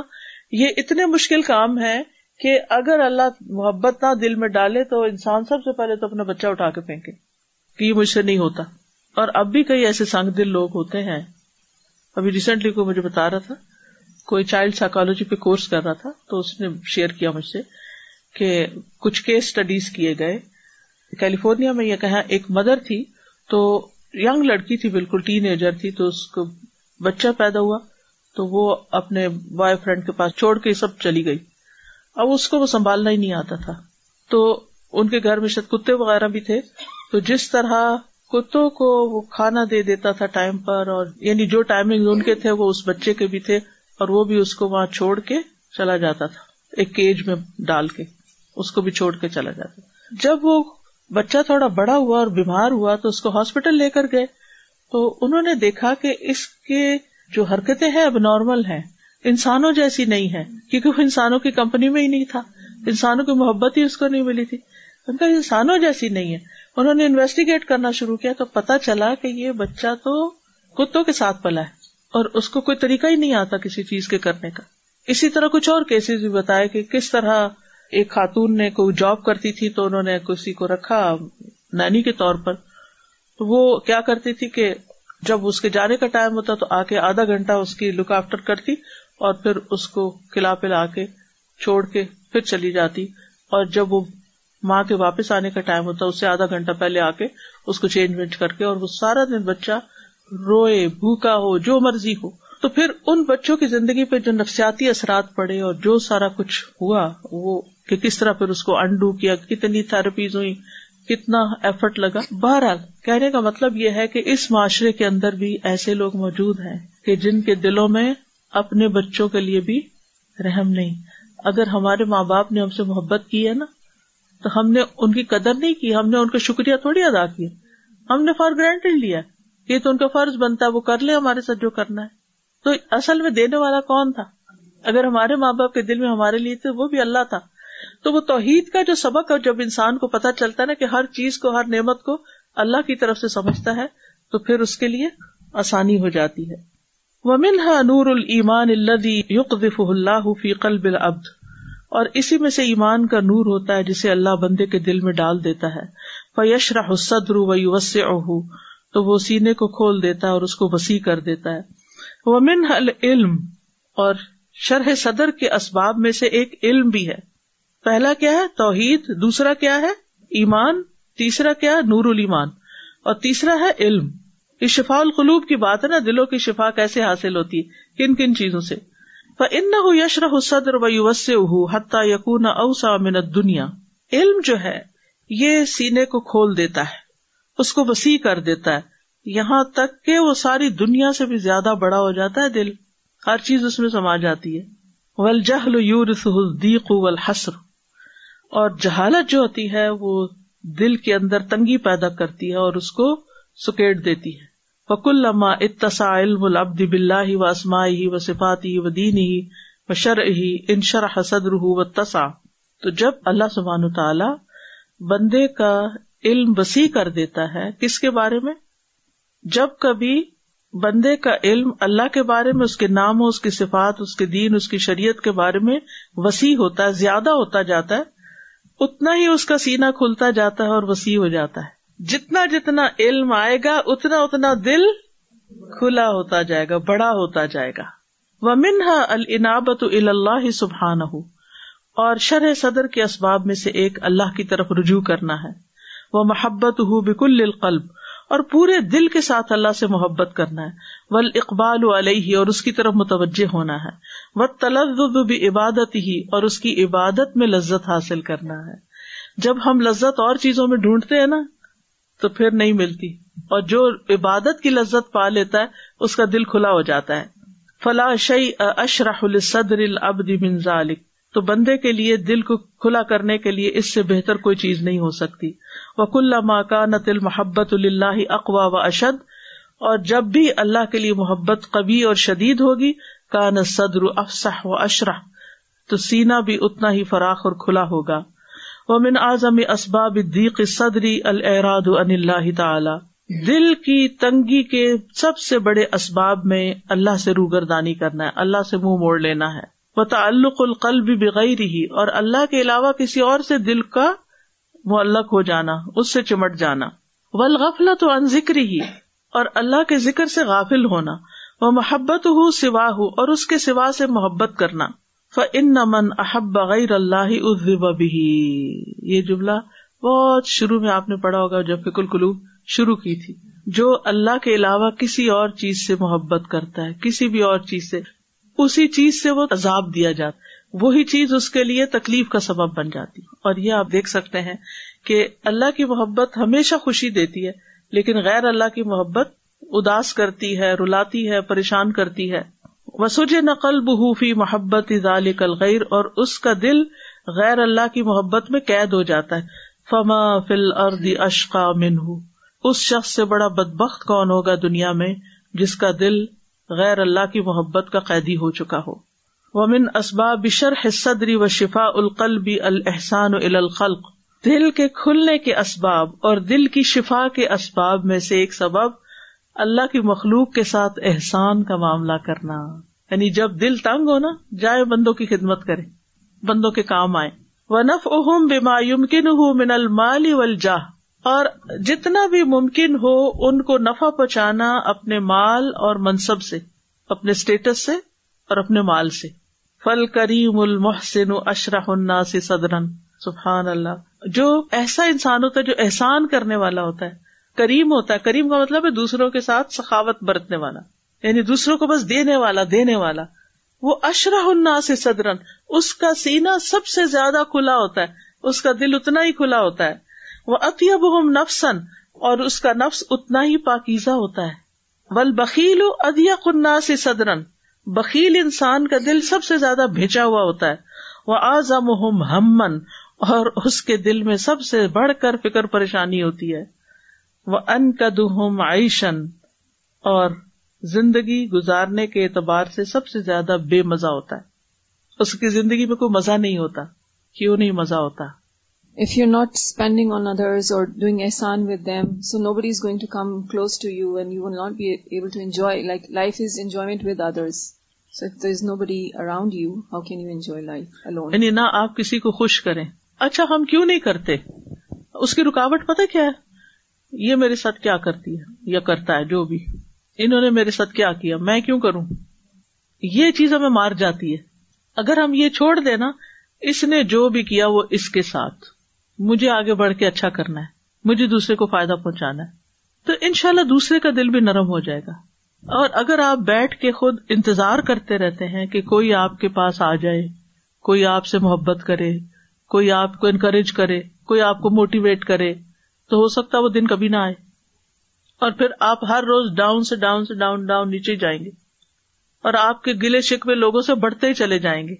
یہ اتنے مشکل کام ہیں کہ اگر اللہ محبت نہ دل میں ڈالے تو انسان سب سے پہلے تو اپنا بچہ اٹھا کے پھینکے کہ یہ مجھ سے نہیں ہوتا. اور اب بھی کئی ایسے سنگ دل لوگ ہوتے ہیں. ابھی ریسنٹلی کوئی مجھے بتا رہا تھا، کوئی چائلڈ سائیکالوجی پہ کورس کر رہا تھا، تو اس نے شیئر کیا مجھ سے کہ کچھ کیس سٹڈیز کیے گئے کیلیفورنیا میں. یہ کہا ایک مدر تھی، تو ینگ لڑکی تھی، بالکل ٹین ایجر تھی، تو اس کو بچہ پیدا ہوا تو وہ اپنے بوائے فرینڈ کے پاس چھوڑ کے سب چلی گئی. اب اس کو وہ سنبھالنا ہی نہیں آتا تھا، تو ان کے گھر میں شاید کتے وغیرہ بھی تھے، تو جس طرح کتوں کو وہ کھانا دے دیتا تھا ٹائم پر، اور یعنی جو ٹائمنگ ان کے تھے وہ اس بچے کے بھی تھے، اور وہ بھی اس کو وہاں چھوڑ کے چلا جاتا تھا، ایک کیج میں ڈال کے اس کو بھی چھوڑ کے چلا جاتا تھا. جب وہ بچہ تھوڑا بڑا ہوا اور بیمار ہوا تو اس کو ہاسپٹل لے کر گئے، تو انہوں نے دیکھا کہ اس کے جو حرکتیں ہیں اب نارمل ہیں، انسانوں جیسی نہیں ہیں، کیونکہ وہ انسانوں کی کمپنی میں ہی نہیں تھا، انسانوں کی محبت ہی اس کو نہیں ملی تھی. ان کا انسانوں جیسی نہیں ہے. انہوں نے انویسٹیگیٹ کرنا شروع کیا تو پتہ چلا کہ یہ بچہ تو کتوں کے ساتھ پلا ہے اور اس کو کوئی طریقہ ہی نہیں آتا کسی چیز کے کرنے کا. اسی طرح کچھ اور کیسز بھی بتائے کہ کس طرح ایک خاتون نے کوئی جاب کرتی تھی تو انہوں نے کسی کو رکھا نانی کے طور پر. تو وہ کیا کرتی تھی کہ جب اس کے جانے کا ٹائم ہوتا تو آ کے آدھا گھنٹہ اس کی لک آفٹر کرتی اور پھر اس کو کھلا پلا کے چھوڑ کے پھر چلی جاتی, اور جب وہ ماں کے واپس آنے کا ٹائم ہوتا اس سے آدھا گھنٹہ پہلے آ کے اس کو چینج وینج کر کے, اور وہ سارا دن بچہ روئے, بھوکا ہو, جو مرضی ہو. تو پھر ان بچوں کی زندگی پہ جو نفسیاتی اثرات پڑے اور جو سارا کچھ ہوا وہ کہ کس طرح پھر اس کو انڈو کیا, کتنی تھراپیز ہوئی, کتنا ایفرٹ لگا. بہرحال کہنے کا مطلب یہ ہے کہ اس معاشرے کے اندر بھی ایسے لوگ موجود ہیں کہ جن کے دلوں میں اپنے بچوں کے لیے بھی رحم نہیں. اگر ہمارے ماں باپ نے ہم سے محبت کی ہے نا تو ہم نے ان کی قدر نہیں کی, ہم نے ان کا شکریہ تھوڑی ادا کیا, ہم نے فار گرانٹیڈ لیا. یہ تو ان کا فرض بنتا ہے وہ کر لیں ہمارے ساتھ جو کرنا ہے. تو اصل میں دینے والا کون تھا؟ اگر ہمارے ماں باپ کے دل میں ہمارے لیے تو وہ بھی اللہ تھا. تو وہ توحید کا جو سبق ہے, جب انسان کو پتہ چلتا ہے نا کہ ہر چیز کو, ہر نعمت کو اللہ کی طرف سے سمجھتا ہے تو پھر اس کے لیے آسانی ہو جاتی ہے. وَمِنْهَا نُورُ الْإِيمَانِ الَّذِي يُقْذِفُهُ اللَّهُ فِي قَلْبِ الْعَبْدِ, اور اسی میں سے ایمان کا نور ہوتا ہے جسے اللہ بندے کے دل میں ڈال دیتا ہے. فَيَشْرَحُ الصَّدْرُ وَيُوَسِّعُهُ, تو وہ سینے کو کھول دیتا ہے اور اس کو وسیع کر دیتا ہے. وَمِنْهَا الْعِلْمُ, اور شرح صدر کے اسباب میں سے ایک علم بھی ہے. پہلا کیا ہے؟ توحید. دوسرا کیا ہے؟ ایمان. تیسرا کیا ہے؟ نور الایمان. اور تیسرا ہے علم. یہ شفاء القلوب کی بات ہے نا, دلوں کی شفا کیسے حاصل ہوتی ہے, کن کن چیزوں سے. فَإِنَّهُ يَشْرَحُ الصَّدْرَ وَيُوَسِّعُهُ حَتَّى يَكُونَ أَوْسَعَ مِنَ الدُّنْيَا. علم جو ہے یہ سینے کو کھول دیتا ہے, اس کو وسیع کر دیتا ہے یہاں تک کہ وہ ساری دنیا سے بھی زیادہ بڑا ہو جاتا ہے. دل ہر چیز اس میں سما جاتی ہے. وَالْجَهْلُ يُورِثُهُ الضِّيقُ وَالْحَسْرُ, اور جہالت جو ہوتی ہے وہ دل کے اندر تنگی پیدا کرتی ہے اور اس کو سکیٹ دیتی ہے. فَكُلَّمَا اتَّسَعَ عِلْمُ الْعَبْدِ بِاللَّهِ وَأَسْمَائِهِ وَصِفَاتِهِ وَدِينِهِ وَشَرْعِهِ انشَرَحَ صَدْرُهُ وَاتَّسَعَ. تو جب اللہ سبحانہ وتعالی بندے کا علم وسیع کر دیتا ہے, کس کے بارے میں؟ جب کبھی بندے کا علم اللہ کے بارے میں, اس کے ناموں, اس کی صفات, اس کے دین, اس کی شریعت کے بارے میں وسیع ہوتا ہے, زیادہ ہوتا جاتا ہے, اتنا ہی اس کا سینہ کھلتا جاتا ہے اور وسیع ہو جاتا ہے. جتنا جتنا علم آئے گا اتنا اتنا دل کھلا ہوتا جائے گا, بڑا ہوتا جائے گا. وَمِنْهَا الْإِنَابَةُ إِلَى اللَّهِ سُبْحَانَهُ, اور شرح صدر کے اسباب میں سے ایک اللہ کی طرف رجوع کرنا ہے. وَمَحَبَّتُهُ بِكُلِّ الْقَلْبِ, اور پورے دل کے ساتھ اللہ سے محبت کرنا ہے. والاقبال علیہ, اور اس کی طرف متوجہ ہونا ہے. والتلذذ بعبادتہ, اور اس کی عبادت میں لذت حاصل کرنا ہے. جب ہم لذت اور چیزوں میں ڈھونڈتے ہیں نا تو پھر نہیں ملتی, اور جو عبادت کی لذت پا لیتا ہے اس کا دل کھلا ہو جاتا ہے. فلا شیء اشرح لصدر العبد من ذلک, تو بندے کے لیے دل کو کھلا کرنے کے لیے اس سے بہتر کوئی چیز نہیں ہو سکتی. وَكُلَّمَا كَانَتِ الْمَحَبَّةُ لِلَّهِ أَقْوَى وَأَشَدَّ, اور جب بھی اللہ کے لیے محبت قوی اور شدید ہوگی, کان الصدر افصح واشرح, تو سینہ بھی اتنا ہی فراخ اور کھلا ہوگا. ومن اعظم اسباب الضيق الصدری الاعراض عن اللہ تعالی, دل کی تنگی کے سب سے بڑے اسباب میں اللہ سے روگردانی کرنا ہے, اللہ سے منہ موڑ لینا ہے. وتعلق القلب بغیرہ, اور اللہ کے علاوہ کسی اور سے دل کا معلق ہو جانا, اس سے چمٹ جانا. والغفلۃ عن ذکرہ, اور اللہ کے ذکر سے غافل ہونا. ومحبتہ سواہ, اور اس کے سوا سے محبت کرنا. فإن من احب غیر اللہ عذب بہ, یہ جملہ بہت شروع میں آپ نے پڑھا ہوگا جب فقہ القلوب شروع کی تھی. جو اللہ کے علاوہ کسی اور چیز سے محبت کرتا ہے, کسی بھی اور چیز سے, اسی چیز سے وہ عذاب دیا جاتا, وہی چیز اس کے لیے تکلیف کا سبب بن جاتی. اور یہ آپ دیکھ سکتے ہیں کہ اللہ کی محبت ہمیشہ خوشی دیتی ہے لیکن غیر اللہ کی محبت اداس کرتی ہے, رلاتی ہے, پریشان کرتی ہے. وَسُجِنَ قَلْبُهُ فِي مَحَبَّةِ ذَلِكَ الْغَيْرِ, اور اس کا دل غیر اللہ کی محبت میں قید ہو جاتا ہے. فَمَا فِي الْأَرْضِ أَشْقَى مِنْهُ, اس شخص سے بڑا بدبخت کون ہوگا دنیا میں جس کا دل غیر اللہ کی محبت کا قیدی ہو چکا ہو. وَمِنْ أَسْبَابِ شَرْحِ الصَّدْرِ وَشِفَاءِ الْقَلْبِ الْإِحْسَانُ إِلَى الْخَلْقِ, دل کے کھلنے کے اسباب اور دل کی شفا کے اسباب میں سے ایک سبب اللہ کی مخلوق کے ساتھ احسان کا معاملہ کرنا، یعنی جب دل تنگ ہو نا جائے بندوں کی خدمت کرے، بندوں کے کام آئے. وَنَفْعُهُمْ بِمَا يُمْكِنُهُ مِنَ الْمَالِ وَالْجَاهِ، اور جتنا بھی ممکن ہو ان کو نفع پہنچانا اپنے مال اور منصب سے، اپنے سٹیٹس سے اور اپنے مال سے. فَالْكَرِيمُ الْمُحْسِنُ أَشْرَحُ النَّاسِ صَدْرًا، سبحان اللہ، جو ایسا انسان ہوتا ہے جو احسان کرنے والا ہوتا ہے، کریم ہوتا ہے. کریم کا مطلب ہے دوسروں کے ساتھ سخاوت برتنے والا، یعنی دوسروں کو بس دینے والا. وہ اشرح الناس صدرن، اس کا سینہ سب سے زیادہ کھلا ہوتا ہے، اس کا دل اتنا ہی کھلا ہوتا ہے. وہ اطیبہم نفسن، اور اس کا نفس اتنا ہی پاکیزہ ہوتا ہے. والبخیل اضیق الناس صدرن، بخیل انسان کا دل سب سے زیادہ بھیجا ہوا ہوتا ہے. واعظمہم ہمن، اور اس کے دل میں سب سے بڑھ کر فکر پریشانی ہوتی ہے. وَأَنْكَدُهُمْ عَيْشًا، اور زندگی گزارنے کے اعتبار سے سب سے زیادہ بے مزہ ہوتا ہے، اس کی زندگی میں کوئی مزہ نہیں ہوتا. کیوں نہیں مزہ ہوتا؟ If you're not spending on others or doing ihsan with them, so nobody is going to come close to you and you will not be able to enjoy. Like life is enjoyment with others. So if there is nobody around you, how can you enjoy life alone? یعنی نہ آپ کسی کو خوش کریں. اچھا ہم کیوں نہیں کرتے؟ اس کی رکاوٹ پتہ کیا ہے؟ یہ میرے ساتھ کیا کرتی ہے یا کرتا ہے، جو بھی انہوں نے میرے ساتھ کیا کیا، میں کیوں کروں. یہ چیز ہمیں مار جاتی ہے. اگر ہم یہ چھوڑ دیں نا، اس نے جو بھی کیا وہ اس کے ساتھ، مجھے آگے بڑھ کے اچھا کرنا ہے، مجھے دوسرے کو فائدہ پہنچانا ہے، تو انشاءاللہ دوسرے کا دل بھی نرم ہو جائے گا. اور اگر آپ بیٹھ کے خود انتظار کرتے رہتے ہیں کہ کوئی آپ کے پاس آ جائے، کوئی آپ سے محبت کرے، کوئی آپ کو انکریج کرے، کوئی آپ کو موٹیویٹ کرے، تو ہو سکتا وہ دن کبھی نہ آئے، اور پھر آپ ہر روز ڈاؤن سے ڈاؤن نیچے جائیں گے، اور آپ کے گلے شکوے لوگوں سے بڑھتے ہی چلے جائیں گے.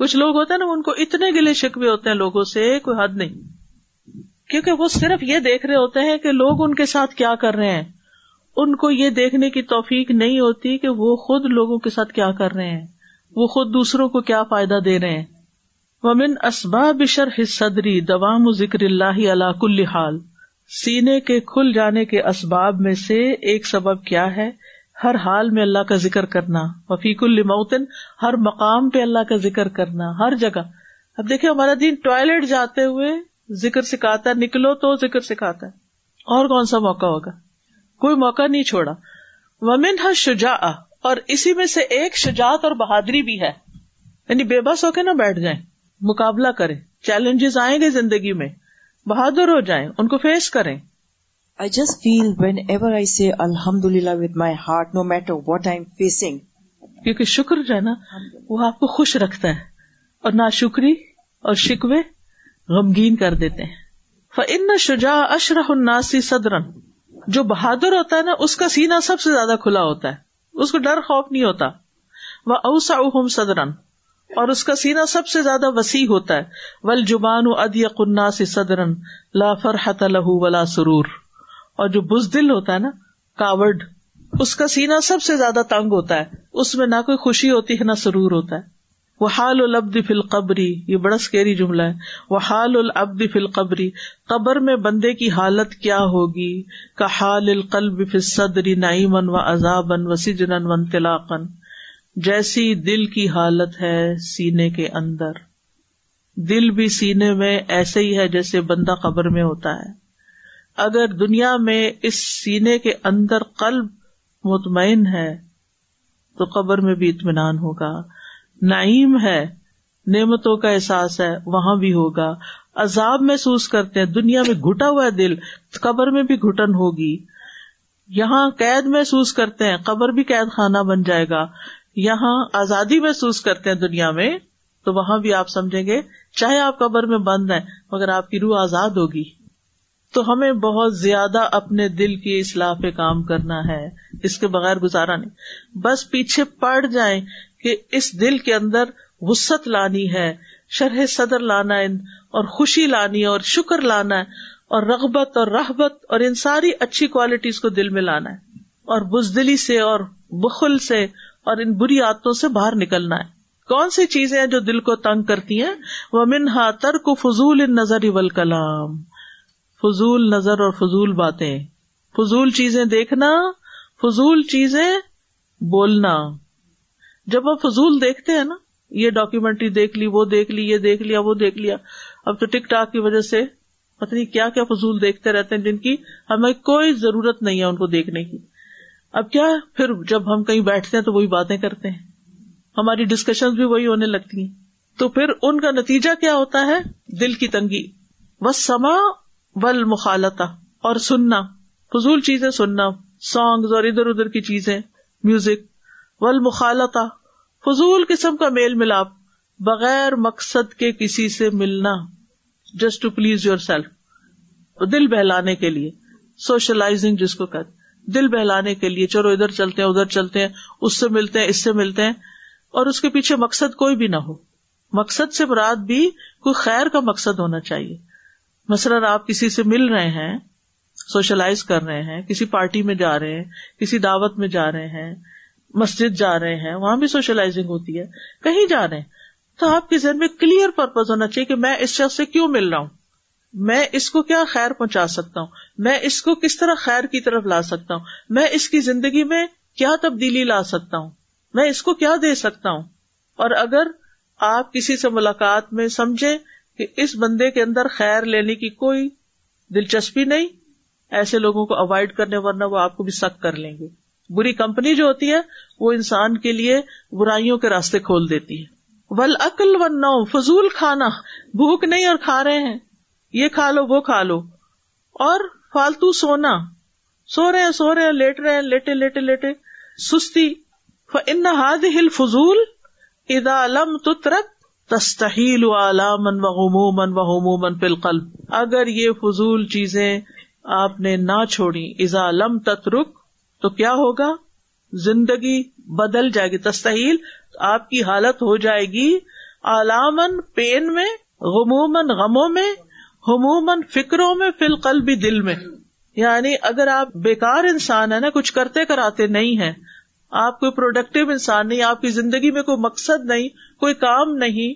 کچھ لوگ ہوتے ہیں نا، ان کو اتنے گلے شکوے ہوتے ہیں لوگوں سے، کوئی حد نہیں، کیونکہ وہ صرف یہ دیکھ رہے ہوتے ہیں کہ لوگ ان کے ساتھ کیا کر رہے ہیں. ان کو یہ دیکھنے کی توفیق نہیں ہوتی کہ وہ خود لوگوں کے ساتھ کیا کر رہے ہیں، وہ خود دوسروں کو کیا فائدہ دے رہے ہیں. وَمِنْ أَسْبَابِ شَرْحِ الصَّدْرِ دَوَامُ ذِكْرِ اللَّهِ عَلَى كُلِّ حَالٍ، سینے کے کھل جانے کے اسباب میں سے ایک سبب کیا ہے؟ ہر حال میں اللہ کا ذکر کرنا. وَفِي كُلِّ مَوْطِنٍ، ہر مقام پہ اللہ کا ذکر کرنا، ہر جگہ. اب دیکھیں ہمارا دین ٹوائلٹ جاتے ہوئے ذکر سکھاتا ہے، نکلو تو ذکر سکھاتا ہے، اور کون سا موقع ہوگا، کوئی موقع نہیں چھوڑا. وَمِنْهَا الشُّجَاعَةُ، اور اسی میں سے ایک شجاعت اور بہادری بھی ہے، یعنی بے بس ہو کے نہ بیٹھ جائیں، مقابلہ کریں، چیلنجز آئیں گے زندگی میں، بہادر ہو جائیں، ان کو فیس کریں. I just feel whenever I say Alhamdulillah with my heart, no matter what I'm facing. کیونکہ شکر جو ہے نا وہ آپ کو خوش رکھتا ہے، اور ناشکری اور شکوے غمگین کر دیتے ہیں. فَإِنَّ شُجَاعَ أَشْرَحُ النَّاسِ صَدْرًا، جو بہادر ہوتا ہے نا اس کا سینہ سب سے زیادہ کھلا ہوتا ہے، اس کو ڈر خوف نہیں ہوتا. وَأَوْسَعُهُمْ صَدْرًا، اور اس کا سینہ سب سے زیادہ وسیع ہوتا ہے. والجبان اضیق الناس صدرا لا فرحۃ لہ ولا سرور، اور جو بزدل ہوتا ہے نا، کاوڈ، اس کا سینہ سب سے زیادہ تنگ ہوتا ہے، اس میں نہ کوئی خوشی ہوتی ہے نہ سرور ہوتا ہے. وحال العبد فی القبر، یہ بڑا سکیری جملہ ہے. وحال العبد فی القبر، قبر میں بندے کی حالت کیا ہوگی؟ کحال القلب فی الصدر نعیما وعذابا وسجنا وانطلاقا، جیسی دل کی حالت ہے سینے کے اندر. دل بھی سینے میں ایسے ہی ہے جیسے بندہ قبر میں ہوتا ہے. اگر دنیا میں اس سینے کے اندر قلب مطمئن ہے تو قبر میں بھی اطمینان ہوگا. نعیم ہے، نعمتوں کا احساس ہے، وہاں بھی ہوگا. عذاب محسوس کرتے ہیں، دنیا میں گھٹا ہوا ہے دل، قبر میں بھی گھٹن ہوگی. یہاں قید محسوس کرتے ہیں، قبر بھی قید خانہ بن جائے گا. یہاں آزادی محسوس کرتے ہیں دنیا میں، تو وہاں بھی آپ سمجھیں گے، چاہے آپ قبر میں بند ہیں مگر آپ کی روح آزاد ہوگی. تو ہمیں بہت زیادہ اپنے دل کی اصلاح پہ کام کرنا ہے، اس کے بغیر گزارا نہیں. بس پیچھے پڑ جائیں کہ اس دل کے اندر وسعت لانی ہے، شرح صدر لانا ہے، اور خوشی لانی ہے، اور شکر لانا ہے، اور رغبت اور رہبت اور ان ساری اچھی کوالٹیز کو دل میں لانا ہے، اور بزدلی سے اور بخل سے اور ان بری عادتوں سے باہر نکلنا ہے. کون سی چیزیں جو دل کو تنگ کرتی ہیں؟ وَمِنْهَا تَرْكُ فُضُولِ النَّظَرِ وَالْكَلَامِ، فضول نظر اور فضول باتیں، فضول چیزیں دیکھنا، فضول چیزیں بولنا. جب آپ فضول دیکھتے ہیں نا، یہ ڈاکیومنٹری دیکھ لی، وہ دیکھ لی، یہ دیکھ لیا، وہ دیکھ لیا، اب تو ٹک ٹاک کی وجہ سے پتہ نہیں کیا کیا فضول دیکھتے رہتے ہیں جن کی ہمیں کوئی ضرورت نہیں ہے ان کو دیکھنے کی. اب کیا پھر جب ہم کہیں بیٹھتے ہیں تو وہی باتیں کرتے ہیں، ہماری ڈسکشنز بھی وہی ہونے لگتی ہیں. تو پھر ان کا نتیجہ کیا ہوتا ہے؟ دل کی تنگی. والسماع والمخالطہ، اور سننا، فضول چیزیں سننا، سانگز اور ادھر ادھر کی چیزیں، میوزک. والمخالطہ، فضول قسم کا میل ملاپ، بغیر مقصد کے کسی سے ملنا، just to please yourself, دل بہلانے کے لیے، سوشلائزنگ جس کو کہتے، دل بہلانے کے لیے چلو ادھر چلتے ہیں ادھر چلتے ہیں، اس سے ملتے ہیں اس سے ملتے ہیں، اور اس کے پیچھے مقصد کوئی بھی نہ ہو. مقصد سے مراد بھی کوئی خیر کا مقصد ہونا چاہیے. مثلاً آپ کسی سے مل رہے ہیں، سوشلائز کر رہے ہیں، کسی پارٹی میں جا رہے ہیں، کسی دعوت میں جا رہے ہیں، مسجد جا رہے ہیں، وہاں بھی سوشلائزنگ ہوتی ہے، کہیں جا رہے ہیں، تو آپ کے ذہن میں کلیئر پرپز ہونا چاہیے کہ میں اس شخص سے کیوں مل رہا ہوں، میں اس کو کیا خیر پہنچا سکتا ہوں، میں اس کو کس طرح خیر کی طرف لا سکتا ہوں، میں اس کی زندگی میں کیا تبدیلی لا سکتا ہوں، میں اس کو کیا دے سکتا ہوں. اور اگر آپ کسی سے ملاقات میں سمجھیں کہ اس بندے کے اندر خیر لینے کی کوئی دلچسپی نہیں، ایسے لوگوں کو اوائڈ کرنے، ورنہ وہ آپ کو بھی سک کر لیں گے. بری کمپنی جو ہوتی ہے وہ انسان کے لیے برائیوں کے راستے کھول دیتی ہے. والاکل والنوم، فضول کھانا، بھوک نہیں اور کھا رہے ہیں، یہ کھا لو وہ کھا لو، اور فالتو سونا، سو رہے ہیں، لیٹ رہے ہیں، لیٹے، سستی. فَإِنَّ هَذِهِ الْفُضُولَ إِذَا لَمْ تُتْرَكْ تَسْتَحِيلُ آلَامًا وَغُمُومًا وَهُمُومًا فِي الْقَلْبِ، اگر یہ فضول چیزیں آپ نے نہ چھوڑی، اِذَا لَمْ تَتْرُكْ، تو کیا ہوگا؟ زندگی بدل جائے گی. تستحیل، آپ کی حالت ہو جائے گی، آلامن، پین میں، غمومن، غموں میں، ہمومن، فکروں میں، فی القلب، دل میں. یعنی اگر آپ بیکار انسان ہیں نا، کچھ کرتے کراتے نہیں ہیں، آپ کوئی پروڈکٹیو انسان نہیں، آپ کی زندگی میں کوئی مقصد نہیں، کوئی کام نہیں،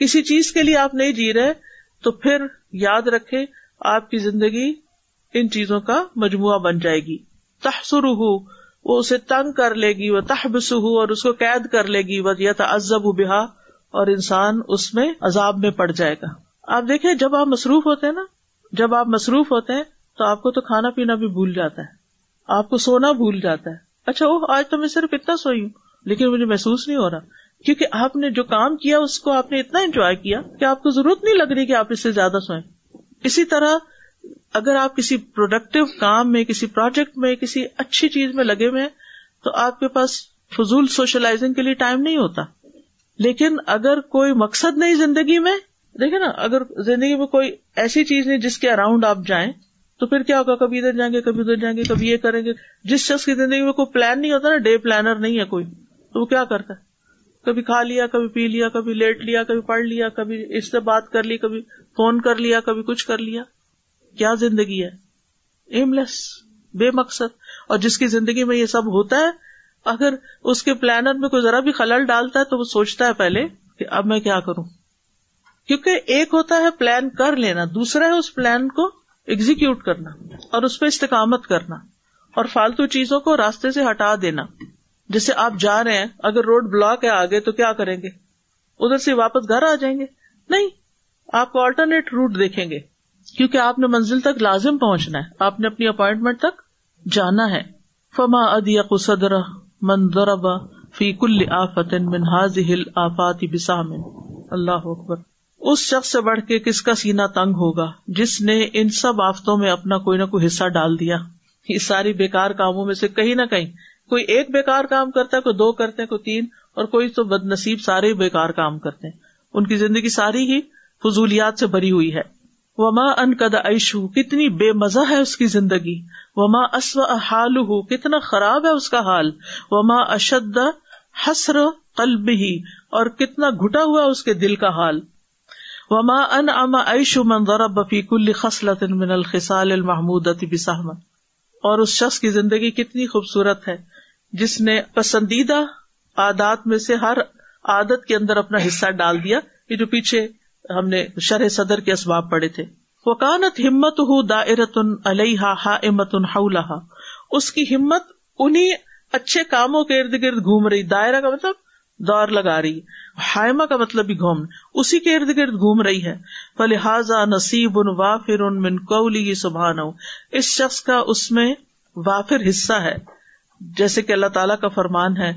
کسی چیز کے لیے آپ نہیں جی رہے، تو پھر یاد رکھے آپ کی زندگی ان چیزوں کا مجموعہ بن جائے گی. تحسرہ، وہ اسے تنگ کر لے گی، وہ تحبسہ، اور اس کو قید کر لے گی، وہ یتعذب بہا، اور انسان اس میں عذاب میں پڑ جائے گا. آپ دیکھیں جب آپ مصروف ہوتے ہیں تو آپ کو تو کھانا پینا بھی بھول جاتا ہے، آپ کو سونا بھول جاتا ہے. اچھا اوہ آج تو میں صرف اتنا سوئی ہوں لیکن مجھے محسوس نہیں ہو رہا، کیونکہ آپ نے جو کام کیا اس کو آپ نے اتنا انجوائے کیا کہ آپ کو ضرورت نہیں لگ رہی کہ آپ اس سے زیادہ سوئیں. اسی طرح اگر آپ کسی پروڈکٹیو کام میں، کسی پروجیکٹ میں، کسی اچھی چیز میں لگے ہوئے ہیں تو آپ کے پاس فضول سوشلائزنگ کے لیے ٹائم نہیں ہوتا. لیکن اگر کوئی مقصد نہیں زندگی میں، دیکھیں نا، اگر زندگی میں کوئی ایسی چیز نہیں جس کے اراؤنڈ آپ جائیں تو پھر کیا ہوگا؟ کبھی ادھر جائیں گے، کبھی ادھر جائیں گے، کبھی یہ کریں گے. جس شخص کی زندگی میں کوئی پلان نہیں ہوتا نا، ڈے پلانر نہیں ہے کوئی، تو وہ کیا کرتا ہے؟ کبھی کھا لیا، کبھی پی لیا، کبھی لیٹ لیا، کبھی پڑھ لیا، کبھی اس سے بات کر لی، کبھی فون کر لیا، کبھی کچھ کر لیا. کیا زندگی ہے؟ ایم لیس، بے مقصد. اور جس کی زندگی میں یہ سب ہوتا ہے، اگر اس کے پلانر میں کوئی ذرا بھی خلل ڈالتا ہے تو وہ سوچتا ہے پہلے کہ اب میں کیا کروں. کیونکہ ایک ہوتا ہے پلان کر لینا، دوسرا ہے اس پلان کو ایگزیکیوٹ کرنا اور اس پہ استقامت کرنا، اور فالتو چیزوں کو راستے سے ہٹا دینا. جیسے آپ جا رہے ہیں، اگر روڈ بلاک ہے آگے تو کیا کریں گے؟ ادھر سے واپس گھر آ جائیں گے؟ نہیں، آپ کو آلٹرنیٹ روٹ دیکھیں گے، کیونکہ آپ نے منزل تک لازم پہنچنا ہے، آپ نے اپنی اپائنٹمنٹ تک جانا ہے. فما اضيق صدر من ضرب في كل آفة من هذه الآفات بسهم. اللہ اکبر، اس شخص سے بڑھ کے کس کا سینہ تنگ ہوگا جس نے ان سب آفتوں میں اپنا کوئی نہ کوئی حصہ ڈال دیا. یہ ساری بیکار کاموں میں سے کہیں نہ کہیں کوئی ایک بیکار کام کرتا ہے، کوئی دو کرتے ہیں، کوئی تین، اور کوئی تو بد نصیب سارے بیکار کام کرتے ہیں. ان کی زندگی ساری ہی فضولیات سے بھری ہوئی ہے. وما انقد عیشہ، کتنی بے مزہ ہے اس کی زندگی. وما اسوأ حالہ، کتنا خراب ہے اس کا حال. وما اشد حسر قلبہ، اور کتنا گھٹا ہوا اس کے دل کا حال. وما انعم عیش من ضرب فی کل خصلۃ من الخصال المحمودۃ بسهم، اور اس شخص کی زندگی کتنی خوبصورت ہے جس نے پسندیدہ عادات میں سے ہر عادت کے اندر اپنا حصہ ڈال دیا، یہ جو پیچھے ہم نے شرح صدر کے اسباب پڑھے تھے. وکانت ہمتہ دائرۃ علیہا حائمۃ حولہا، اس کی ہمت انہی اچھے کاموں کے ارد گرد گھوم رہی. دائرہ کا مطلب دور لگا رہی، حائمہ کا مطلب بھی گھومنا، اسی کے ارد گرد گھوم رہی ہے. فلہذا نصیب وافر من قولہ سبحانہ، اس شخص کا اس میں وافر حصہ ہے، جیسے کہ اللہ تعالیٰ کا فرمان ہے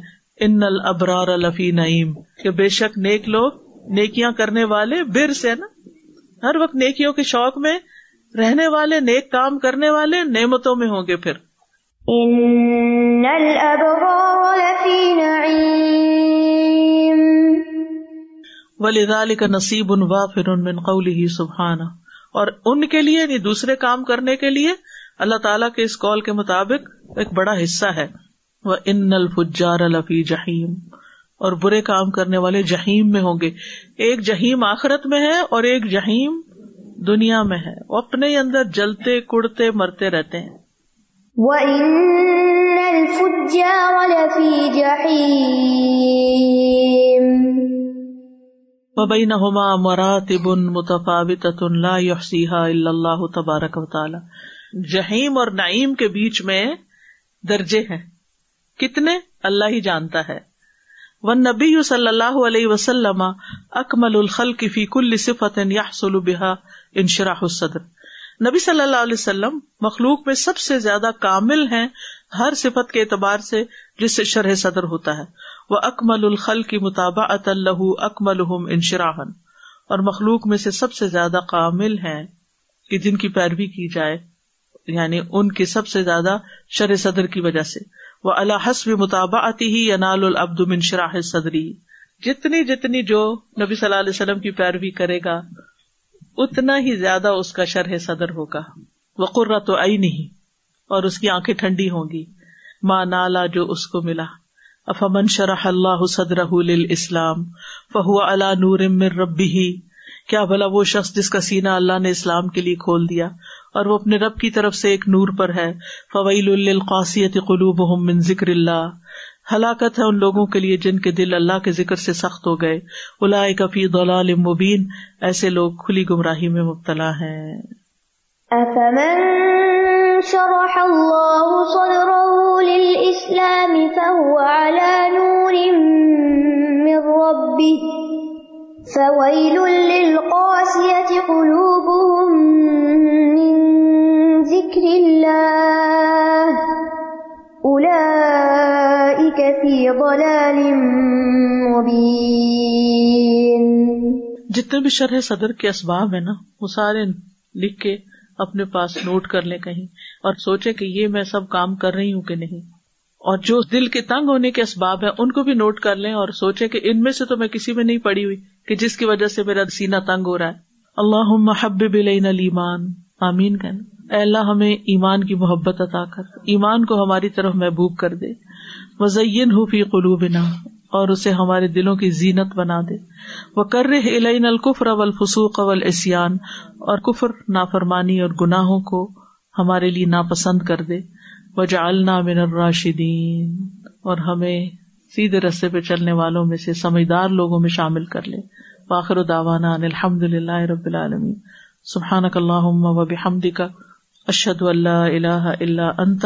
ان الابرار لفی نعیم، کہ بے شک نیک لوگ، نیکیاں کرنے والے، بر سے نا، ہر وقت نیکیوں کے شوق میں رہنے والے، نیک کام کرنے والے نعمتوں میں ہوں گے. پھر ان الابرار لفی نعیم ولذالک نصیب وافر من قولہ سبحانہ، اور ان کے لیے یعنی دوسرے کام کرنے کے لیے اللہ تعالیٰ کے اس قول کے مطابق ایک بڑا حصہ ہے. وَإِنَّ الْفُجَّارَ لَفِي جَحِيمٍ، اور برے کام کرنے والے جہیم میں ہوں گے. ایک جہیم آخرت میں ہے اور ایک جہیم دنیا میں ہے، وہ اپنے اندر جلتے کڑتے مرتے رہتے ہیں. وَإِنَّ الْفُجَّارَ لَفِي جَحِيمٍ وَبَيْنَهُمَا مَرَاتِبٌ مُتَفَاوِتَةٌ لَا يُحْصِيهَا إِلَّا اللَّهُ تَبَارَكَ وَتَعَالَى، جہیم اور نعیم کے بیچ میں درجے ہیں، کتنے اللہ ہی جانتا ہے. والنبی صلی اللہ علیہ وسلم اکمل الخلق فی کل صفت یحصل بها انشراح الصدر، نبی صلی اللہ علیہ وسلم مخلوق میں سب سے زیادہ کامل ہیں ہر صفت کے اعتبار سے جس سے شرح صدر ہوتا ہے. واکمل الخلق متابعۃ لہ اکملہم انشراحا، اور مخلوق میں سے سب سے زیادہ کامل ہیں کہ جن کی پیروی کی جائے، یعنی ان کے سب سے زیادہ شرح صدر کی وجہ سے. وَعَلَى حَسْبِ مُتَابَعَتِهِ يَنَالُ الْعَبْدُ مِنْ شِرَاحِ صَدْرِهِ، جتنی جو نبی صلی اللہ علیہ وسلم کی پیروی کرے گا اتنا ہی زیادہ اس کا شرح صدر ہوگا. وَقُرَّةُ عَيْنِهِ، اور اس کی آنکھیں ٹھنڈی ہوں گی. مَا نَالَ، جو اس کو ملا. أَفَمَنْ شَرَحَ اللَّهُ صَدْرَهُ لِلْإِسْلَامِ فَهُوَ عَلَى نُورٍ مِّن رَبِّهِ، کیا بھلا وہ شخص جس کا سینہ اللہ نے اسلام کے لیے کھول دیا اور وہ اپنے رب کی طرف سے ایک نور پر ہے. فویل للقاسیۃ قلوبہم من ذکر اللہ، ہلاکت ہے ان لوگوں کے لیے جن کے دل اللہ کے ذکر سے سخت ہو گئے. اولئک فی ضلال مبین، ایسے لوگ کھلی گمراہی میں مبتلا ہیں. افمن شرح اللہ صدرہ للاسلام فہو علی نور من ربہ فویل للقاسیۃ قلوبہم من ذکر اللہ اولئک فی ضلال مبین. جتنے بھی شرح صدر کے اسباب ہیں نا، وہ سارے لکھ کے اپنے پاس نوٹ کر لیں کہیں، اور سوچیں کہ یہ میں سب کام کر رہی ہوں کہ نہیں. اور جو دل کے تنگ ہونے کے اسباب ہیں ان کو بھی نوٹ کر لیں، اور سوچیں کہ ان میں سے تو میں کسی میں نہیں پڑی ہوئی کہ جس کی وجہ سے میرا سینہ تنگ ہو رہا ہے. اللہم حبب الینا الایمان، آمین کہنا، اے اللہ ہمیں ایمان کی محبت عطا کر، ایمان کو ہماری طرف محبوب کر دے. وزینہ فی قلوبنا، اور اسے ہمارے دلوں کی زینت بنا دے. وکرہ الینا الکفر والفسوق والعصیان، اور کفر، نافرمانی اور گناہوں کو ہمارے لیے ناپسند کر دے. وجعلنا من الراشدین، اور ہمیں سیدھے رستے پہ چلنے والوں میں سے، سمجھدار لوگوں میں شامل کر لے. وآخر دعوانا ان الحمد للہ رب العالمین. سبحانک اللہم وبحمدک، اشہد ان لا الہ الا انت،